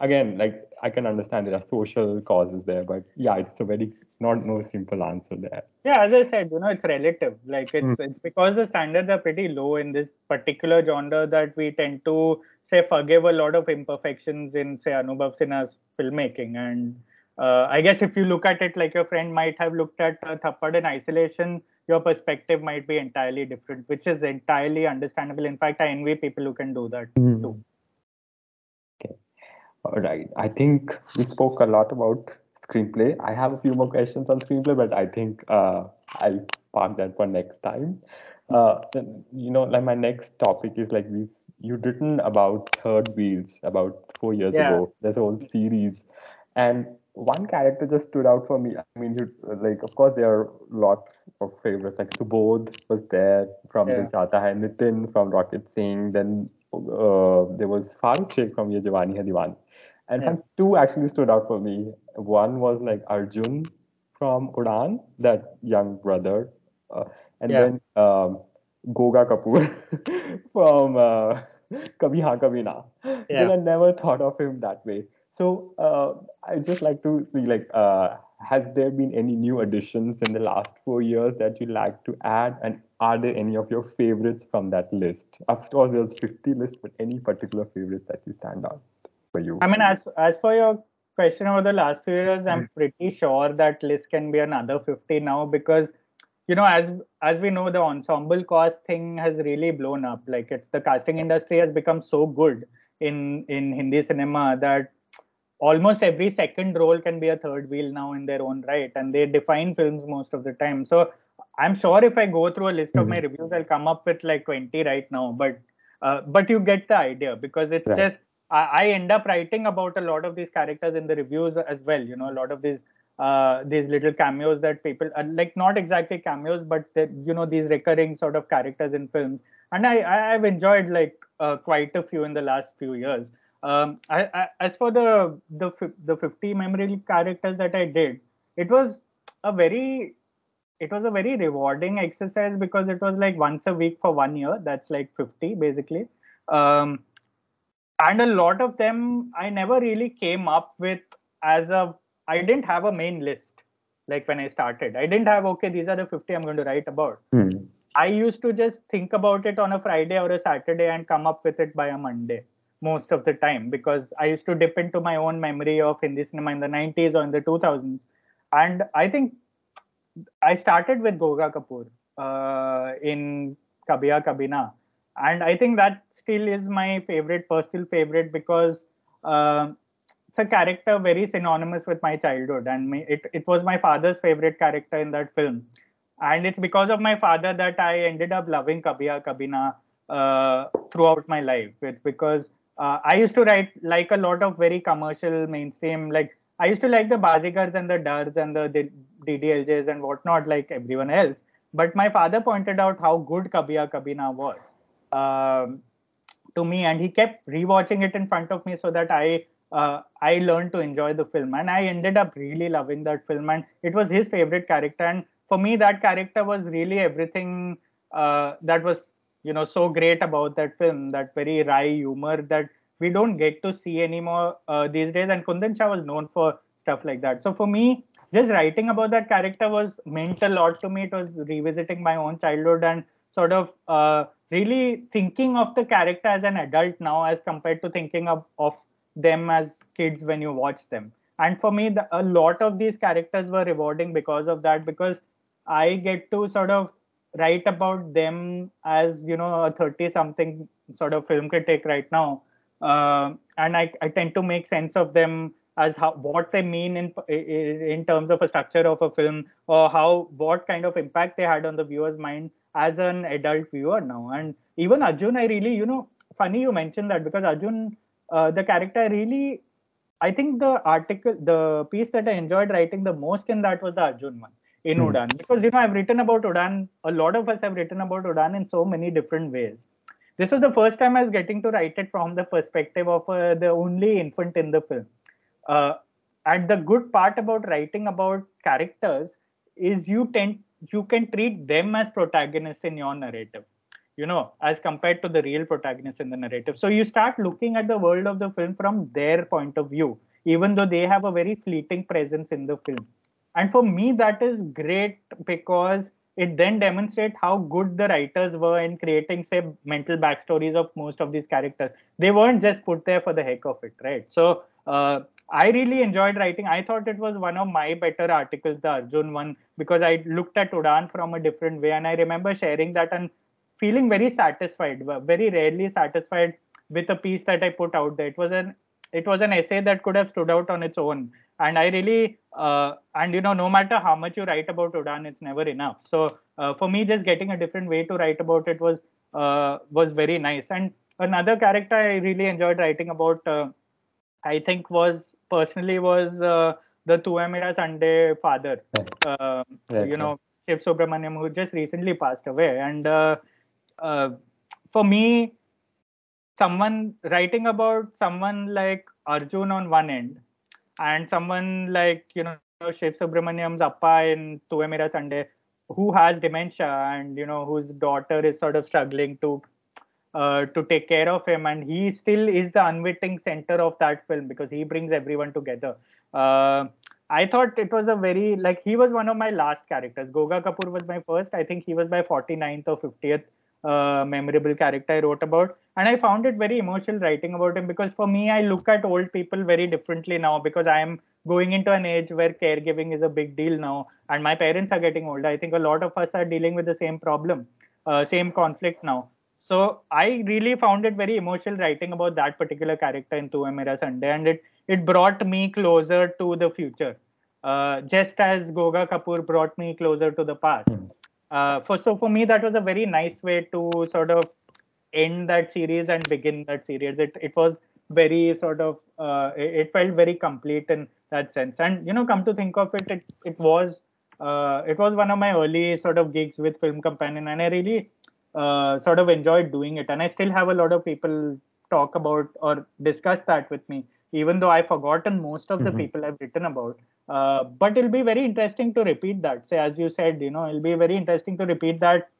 Again, like, I can understand there are social causes there, but yeah, it's a very no simple answer there. Yeah, as I said, you know, it's relative. Like it's because the standards are pretty low in this particular genre that we tend to say forgive a lot of imperfections in, say, Anubhav Sinha's filmmaking. And I guess if you look at it like your friend might have looked at Thappad in isolation, your perspective might be entirely different, which is entirely understandable. In fact, I envy people who can do that too. All right. I think we spoke a lot about screenplay. I have a few more questions on screenplay, but I think I'll park that for next time. You know, like my next topic is like you've written about Third Wheels about 4 years ago. There's a whole series, and one character just stood out for me. I mean, like, of course, there are lots of favorites. Like Subodh was there from Dil Chahta Hai, Nitin from Rocket Singh. Then there was Farooq Sheikh from Ye Jawani Hai Deewani. And two actually stood out for me. One was like Arjun from Udaan, that young brother. And then Goga Kapoor from Kabhi Haan Kabhi Naa. Because I never thought of him that way. So I just like to see, like, has there been any new additions in the last 4 years that you like to add? And are there any of your favorites from that list? Of course, there's 50 lists, but any particular favorites that you stand out? For you? I mean, as for your question over the last few years, I'm pretty sure that list can be another 50 now because, you know, as we know, the ensemble cast thing has really blown up. Like, it's the casting industry has become so good in Hindi cinema that almost every second role can be a third wheel now in their own right, and they define films most of the time. So I'm sure if I go through a list of my reviews, I'll come up with like 20 right now. But you get the idea because it's just, I end up writing about a lot of these characters in the reviews as well. You know, a lot of these little cameos that people like, not exactly cameos, but you know, these recurring sort of characters in films. And I've enjoyed like quite a few in the last few years. As for the 50 memorable characters that I did, it was a very rewarding exercise because it was like once a week for 1 year. That's like 50 basically. And a lot of them, I never really came up with I didn't have a main list. Like when I started, I didn't have, okay, these are the 50 I'm going to write about. I used to just think about it on a Friday or a Saturday and come up with it by a Monday most of the time, because I used to dip into my own memory of Hindi cinema in the 90s or in the 2000s. And I think I started with Goga Kapoor in Kabhi Haan Kabhi Naa. And I think that still is my personal favorite, because it's a character very synonymous with my childhood. And it was my father's favorite character in that film. And it's because of my father that I ended up loving Kabhi Haan Kabhi Naa throughout my life. It's because I used to write like a lot of very commercial mainstream. Like I used to like the Bazigars and the Dars and the DDLJs and whatnot, like everyone else. But my father pointed out how good Kabhi Haan Kabhi Naa was to me, and he kept rewatching it in front of me so that I I learned to enjoy the film, and I ended up really loving that film, and it was his favorite character. And for me, that character was really everything that was, you know, so great about that film, that very wry humor that we don't get to see anymore these days. And Kundan Shah was known for stuff like that. So for me, just writing about that character was meant a lot to me. It was revisiting my own childhood and sort of really thinking of the character as an adult now as compared to thinking of them as kids when you watch them. And for me, a lot of these characters were rewarding because of that, because I get to sort of write about them as, you know, a 30-something sort of film critic right now. And I tend to make sense of them as how, what they mean in terms of a structure of a film, or how, what kind of impact they had on the viewer's mind as an adult viewer now. And even Arjun, I really, you know, funny you mentioned that, because Arjun, the character really, I think the piece that I enjoyed writing the most in that was the Arjun one in Udaan. Because, you know, I've written about Udaan, a lot of us have written about Udaan in so many different ways. This was the first time I was getting to write it from the perspective of the only infant in the film. And the good part about writing about characters is you can treat them as protagonists in your narrative, you know, as compared to the real protagonists in the narrative. So you start looking at the world of the film from their point of view, even though they have a very fleeting presence in the film. And for me, that is great, because it then demonstrates how good the writers were in creating, say, mental backstories of most of these characters. They weren't just put there for the heck of it, right? So I really enjoyed writing. I thought it was one of my better articles, the Arjun one, because I looked at Udaan from a different way. And I remember sharing that and feeling very satisfied, very rarely satisfied with a piece that I put out there. It was an essay that could have stood out on its own. And I really, and you know, no matter how much you write about Udaan, it's never enough. So for me, just getting a different way to write about it was very nice. And another character I really enjoyed writing about, I think was the Tu Hai Mera Sunday father, you know, Shiv Subramaniam, who just recently passed away. And for me, writing about someone like Arjun on one end, and someone like, you know, Shiv Subramaniam's Appa in Tu Hai Mera Sunday, who has dementia and, you know, whose daughter is sort of struggling to take care of him. And he still is the unwitting center of that film, because he brings everyone together. I thought it was he was one of my last characters. Goga Kapoor was my first. I think he was my 49th or 50th memorable character I wrote about. And I found it very emotional writing about him, because for me, I look at old people very differently now, because I am going into an age where caregiving is a big deal now. And my parents are getting older. I think a lot of us are dealing with the same problem, same conflict now. So I really found it very emotional writing about that particular character in Tu Hai Mera Sunday. And it brought me closer to the future, just as Goga Kapoor brought me closer to the past. So for me, that was a very nice way to sort of end that series and begin that series. It was very sort of, it felt very complete in that sense. And, you know, come to think of it, it was one of my early sort of gigs with Film Companion, and I really sort of enjoyed doing it. And I still have a lot of people talk about or discuss that with me, even though I've forgotten most of the people I've written about. But it'll be very interesting to repeat that. Say, as you said, you know, it'll be very interesting to repeat that,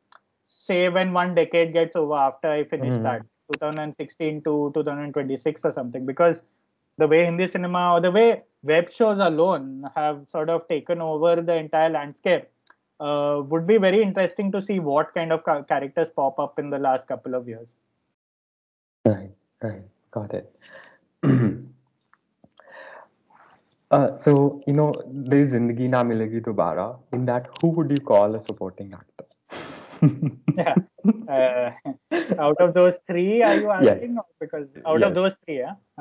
say, when one decade gets over, after I finish that, 2016 to 2026 or something, because the way Hindi cinema or the way web shows alone have sort of taken over the entire landscape, would be very interesting to see what kind of characters pop up in the last couple of years. Right. Got it. So, you know, there is Zindagi Na Milegi Dobara. In that, who would you call a supporting actor? Yeah. Out of those three, are you asking? Yes. Because out of those three, yeah.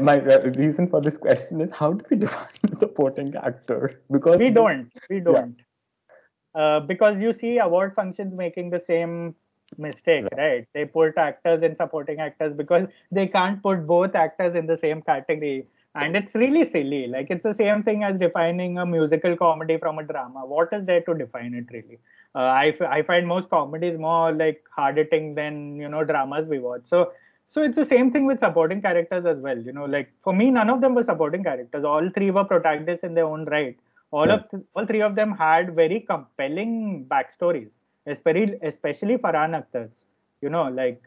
My reason for this question is, how do we define a supporting actor? Because we don't. Yeah. Because you see award functions making the same mistake, right? They put actors in supporting actors because they can't put both actors in the same category. And it's really silly. Like, it's the same thing as defining a musical comedy from a drama. What is there to define it, really? I find most comedies more like hard-hitting than, you know, dramas we watch. So So it's the same thing with supporting characters as well. You know, like for me, none of them were supporting characters. All three were protagonists in their own right. All three of them had very compelling backstories, especially Farhan Akhtar's. You know, like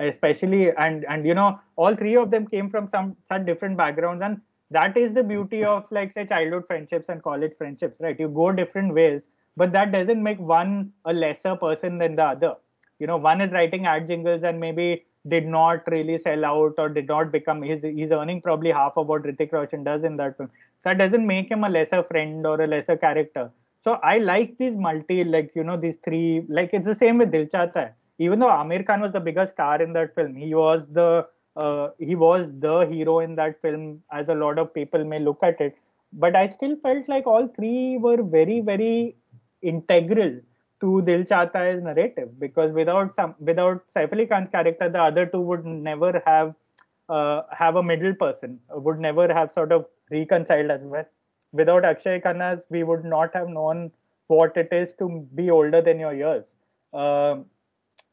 especially and you know, all three of them came from some such different backgrounds, and that is the beauty of, like, say, childhood friendships and college friendships, right? You go different ways, but that doesn't make one a lesser person than the other. You know, one is writing ad jingles and maybe did not really sell out or did not become, he's earning probably half of what Hrithik Roshan does in that film. That doesn't make him a lesser friend or a lesser character. So I like these these three, like it's the same with Dil Chahta Hai. Even though Aamir Khan was the biggest star in that film, he was the hero in that film, as a lot of people may look at it. But I still felt like all three were very, very integral to Dil Chahta Hai's narrative, because without Saif Ali Khan's character, the other two would never have a middle person, would never have sort of reconciled as well. Without Akshay Khanna's, we would not have known what it is to be older than your years.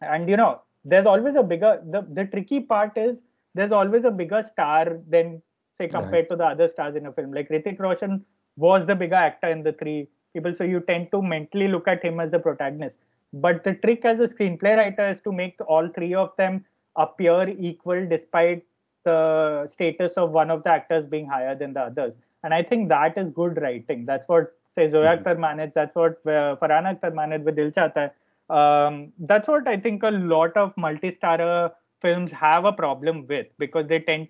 And you know, there's always a bigger, the tricky part is there's always a bigger star than, say, compared to the other stars in a film. Like Hrithik Roshan was the bigger actor in the three people, so you tend to mentally look at him as the protagonist. But the trick as a screenplay writer is to make all three of them appear equal despite the status of one of the actors being higher than the others. And I think that is good writing. That's what, say, Zoya Akhtar managed. That's what Farhan Akhtar managed with Dil Chahta Hai. That's what I think a lot of multi-star films have a problem with, because they tend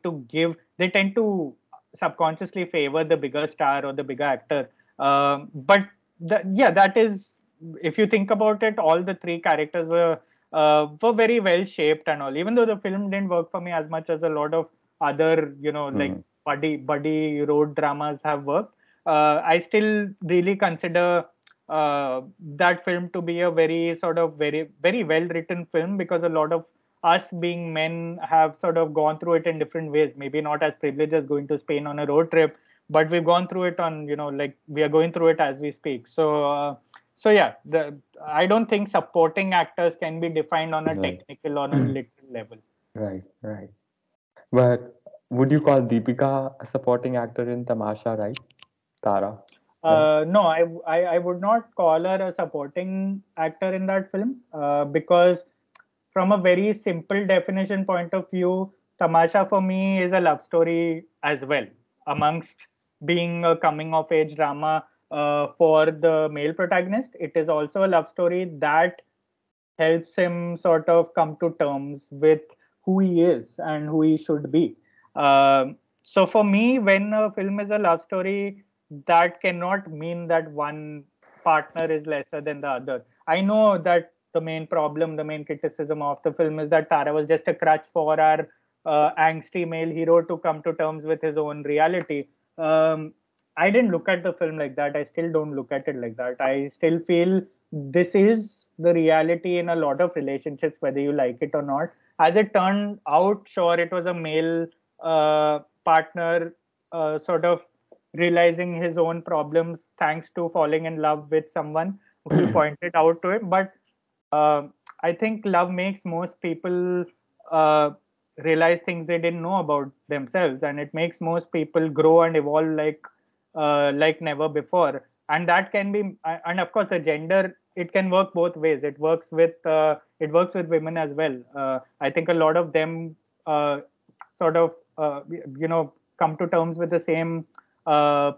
to subconsciously favor the bigger star or the bigger actor. That is, if you think about it, all the three characters were very well shaped and all. Even though the film didn't work for me as much as a lot of other, like buddy road dramas have worked, I still really consider that film to be a very sort of very, very well written film, because a lot of us being men have sort of gone through it in different ways. Maybe not as privileged as going to Spain on a road trip, but we've gone through it on, we are going through it as we speak. So I don't think supporting actors can be defined on a technical or a literal level. Right. But would you call Deepika a supporting actor in Tamasha, right? Tara? No, I would not call her a supporting actor in that film, because from a very simple definition point of view, Tamasha for me is a love story as well, amongst being a coming of age drama for the male protagonist. It is also a love story that helps him sort of come to terms with who he is and who he should be. So for me, when a film is a love story, that cannot mean that one partner is lesser than the other. I know that the main problem, the main criticism of the film is that Tara was just a crutch for our angsty male hero to come to terms with his own reality. I didn't look at the film like that. I still don't look at it like that. I still feel this is the reality in a lot of relationships, whether you like it or not. As it turned out, sure, it was a male partner sort of realizing his own problems thanks to falling in love with someone who pointed out to him. But I think love makes most people realize things they didn't know about themselves, and it makes most people grow and evolve like never before. And that can be, and of course, the gender, it can work both ways. It works with women as well. I think a lot of them come to terms with the same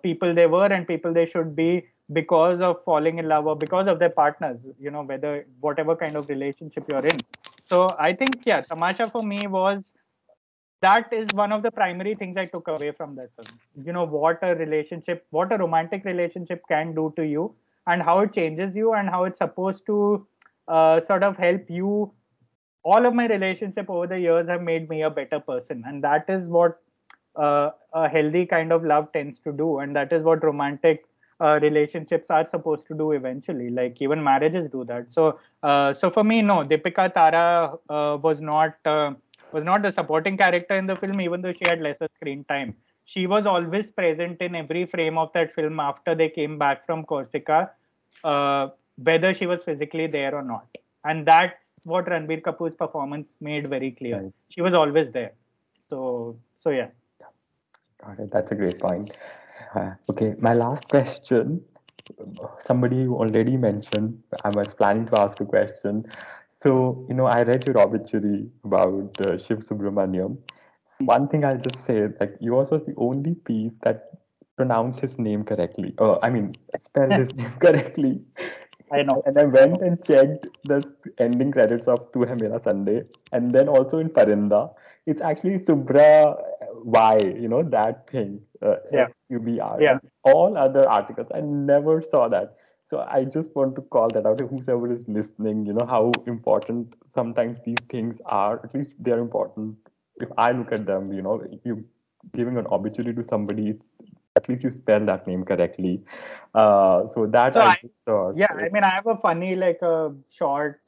people they were and people they should be because of falling in love or because of their partners, whatever kind of relationship you're in. So I think, Tamasha for me is one of the primary things I took away from that film. You know, what a romantic relationship can do to you, and how it changes you, and how it's supposed to sort of help you. All of my relationship over the years have made me a better person, and that is what a healthy kind of love tends to do, and that is what romantic relationships are supposed to do eventually. Like even marriages do that. So for me, no, Deepika Tara was not the supporting character in the film, even though she had lesser screen time. She was always present in every frame of that film after they came back from Corsica, whether she was physically there or not, and that's what Ranbir Kapoor's performance made very clear. Right. She was always there. So yeah. Got it. That's a great point. Okay, my last question. Somebody you already mentioned. I was planning to ask a question. So, I read your obituary about Shiv Subramaniam. One thing I'll just say, yours was the only piece that pronounced his name correctly. Spelled his name correctly. I know. And I went and checked the ending credits of Tu Hai Mera Sunday. And then also in Parinda, it's actually Subra Y, that thing. SUBR. Yeah. All other articles, I never saw that. So I just want to call that out to whosoever is listening, how important sometimes these things are. At least they're important. If I look at them, if you're giving an obituary to somebody, it's at least you spell that name correctly. I have a funny, short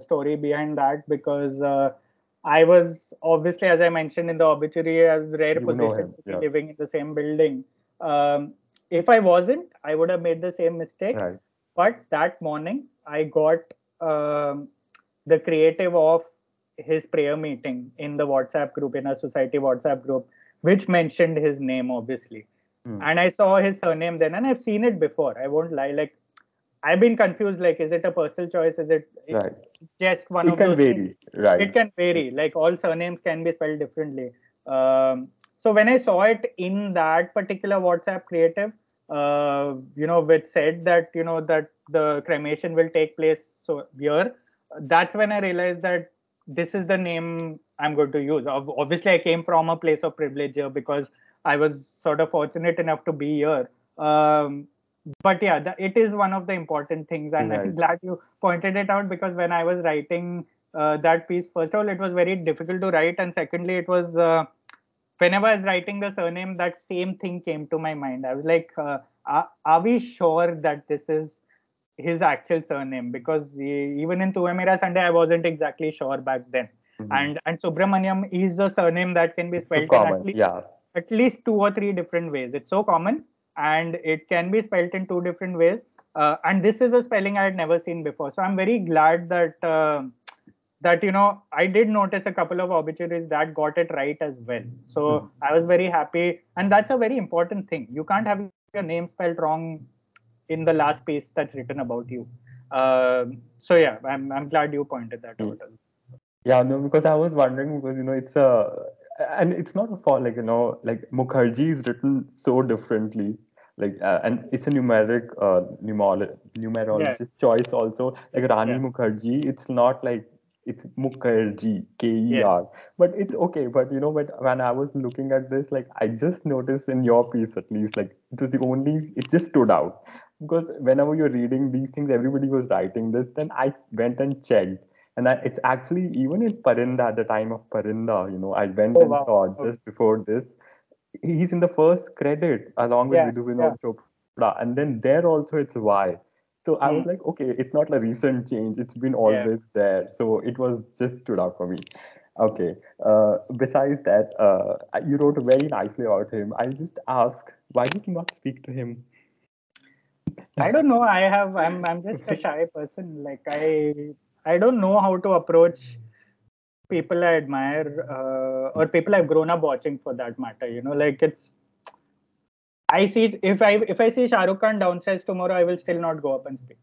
story behind that because I was obviously, as I mentioned in the obituary, I was rare position living in the same building. If I wasn't, I would have made the same mistake. Right. But that morning, I got the creative of his prayer meeting in the WhatsApp group, in a society WhatsApp group, which mentioned his name, obviously. Mm. And I saw his surname then, and I've seen it before. I won't lie. I've been confused. Is it a personal choice? Is it just one of those things? Right. It can vary. All surnames can be spelled differently. So when I saw it in that particular WhatsApp creative, which said that, that the cremation will take place here, that's when I realized that this is the name I'm going to use. Obviously, I came from a place of privilege here because I was sort of fortunate enough to be here. It is one of the important things. And right. I'm glad you pointed it out because when I was writing that piece, first of all, it was very difficult to write. And secondly, it was... whenever I was writing the surname, that same thing came to my mind. I was like, are we sure that this is his actual surname? Because even in Tu Hai Mera Sunday, I wasn't exactly sure back then. Mm-hmm. And Subramaniam is a surname that can be spelled at least two or three different ways. It's so common and it can be spelled in two different ways. And this is a spelling I had never seen before. So I'm very glad that... I did notice a couple of obituaries that got it right as well. So I was very happy. And that's a very important thing. You can't have your name spelled wrong in the last piece that's written about you. I'm glad you pointed that out. Yeah, no, because I was wondering because, it's a... And it's not a fault, Mukherjee is written so differently. And it's a numerologist choice also. Rani Mukherjee, it's not it's Mukherjee, K-E-R. Yeah. But it's okay. But, but when I was looking at this, I just noticed in your piece, at least, it was the only, it just stood out. Because whenever you're reading these things, everybody was writing this. Then I went and checked. And it's actually, even in Parinda, at the time of Parinda, I went and saw just before this. He's in the first credit along with Vidhu Vinod Chopra, and then there also it's Y. So I was like, okay, it's not a recent change; it's been always there. So it was just stood out for me. Okay. Besides that, you wrote very nicely about him. I'll just ask, why did you not speak to him? I don't know. I'm just a shy person. I don't know how to approach people I admire or people I've grown up watching for that matter, if I see Shah Rukh Khan downstairs tomorrow, I will still not go up and speak.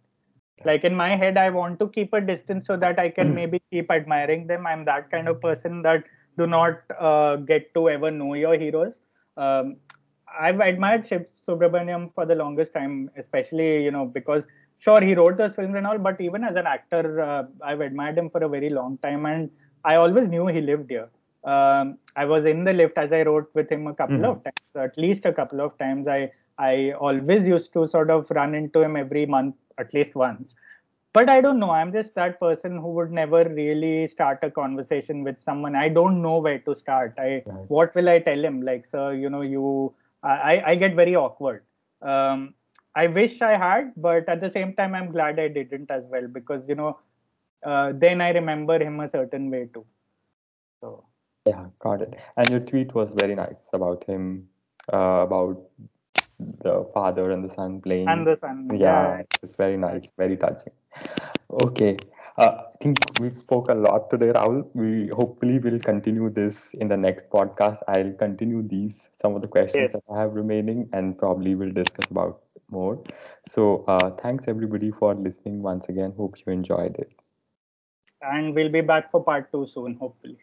In my head, I want to keep a distance so that I can maybe keep admiring them. I'm that kind of person that do not get to ever know your heroes. I've admired Shiv Subramaniam for the longest time, especially, because sure, he wrote those films and all, but even as an actor, I've admired him for a very long time and I always knew he lived here. I was in the lift as I wrote with him a couple of times, at least a couple of times. I always used to sort of run into him every month, at least once. But I don't know. I'm just that person who would never really start a conversation with someone. I don't know where to start. What will I tell him? Sir, I get very awkward. I wish I had, but at the same time, I'm glad I didn't as well because, then I remember him a certain way too. So yeah, got it. And your tweet was very nice about him, about the father and the son playing. And the son. Yeah, it's very nice, very touching. Okay. I think we spoke a lot today, Rahul. We hopefully will continue this in the next podcast. I'll continue some of the questions that I have remaining, and probably we'll discuss about more. So thanks everybody for listening once again. Hope you enjoyed it. And we'll be back for part 2 soon, hopefully.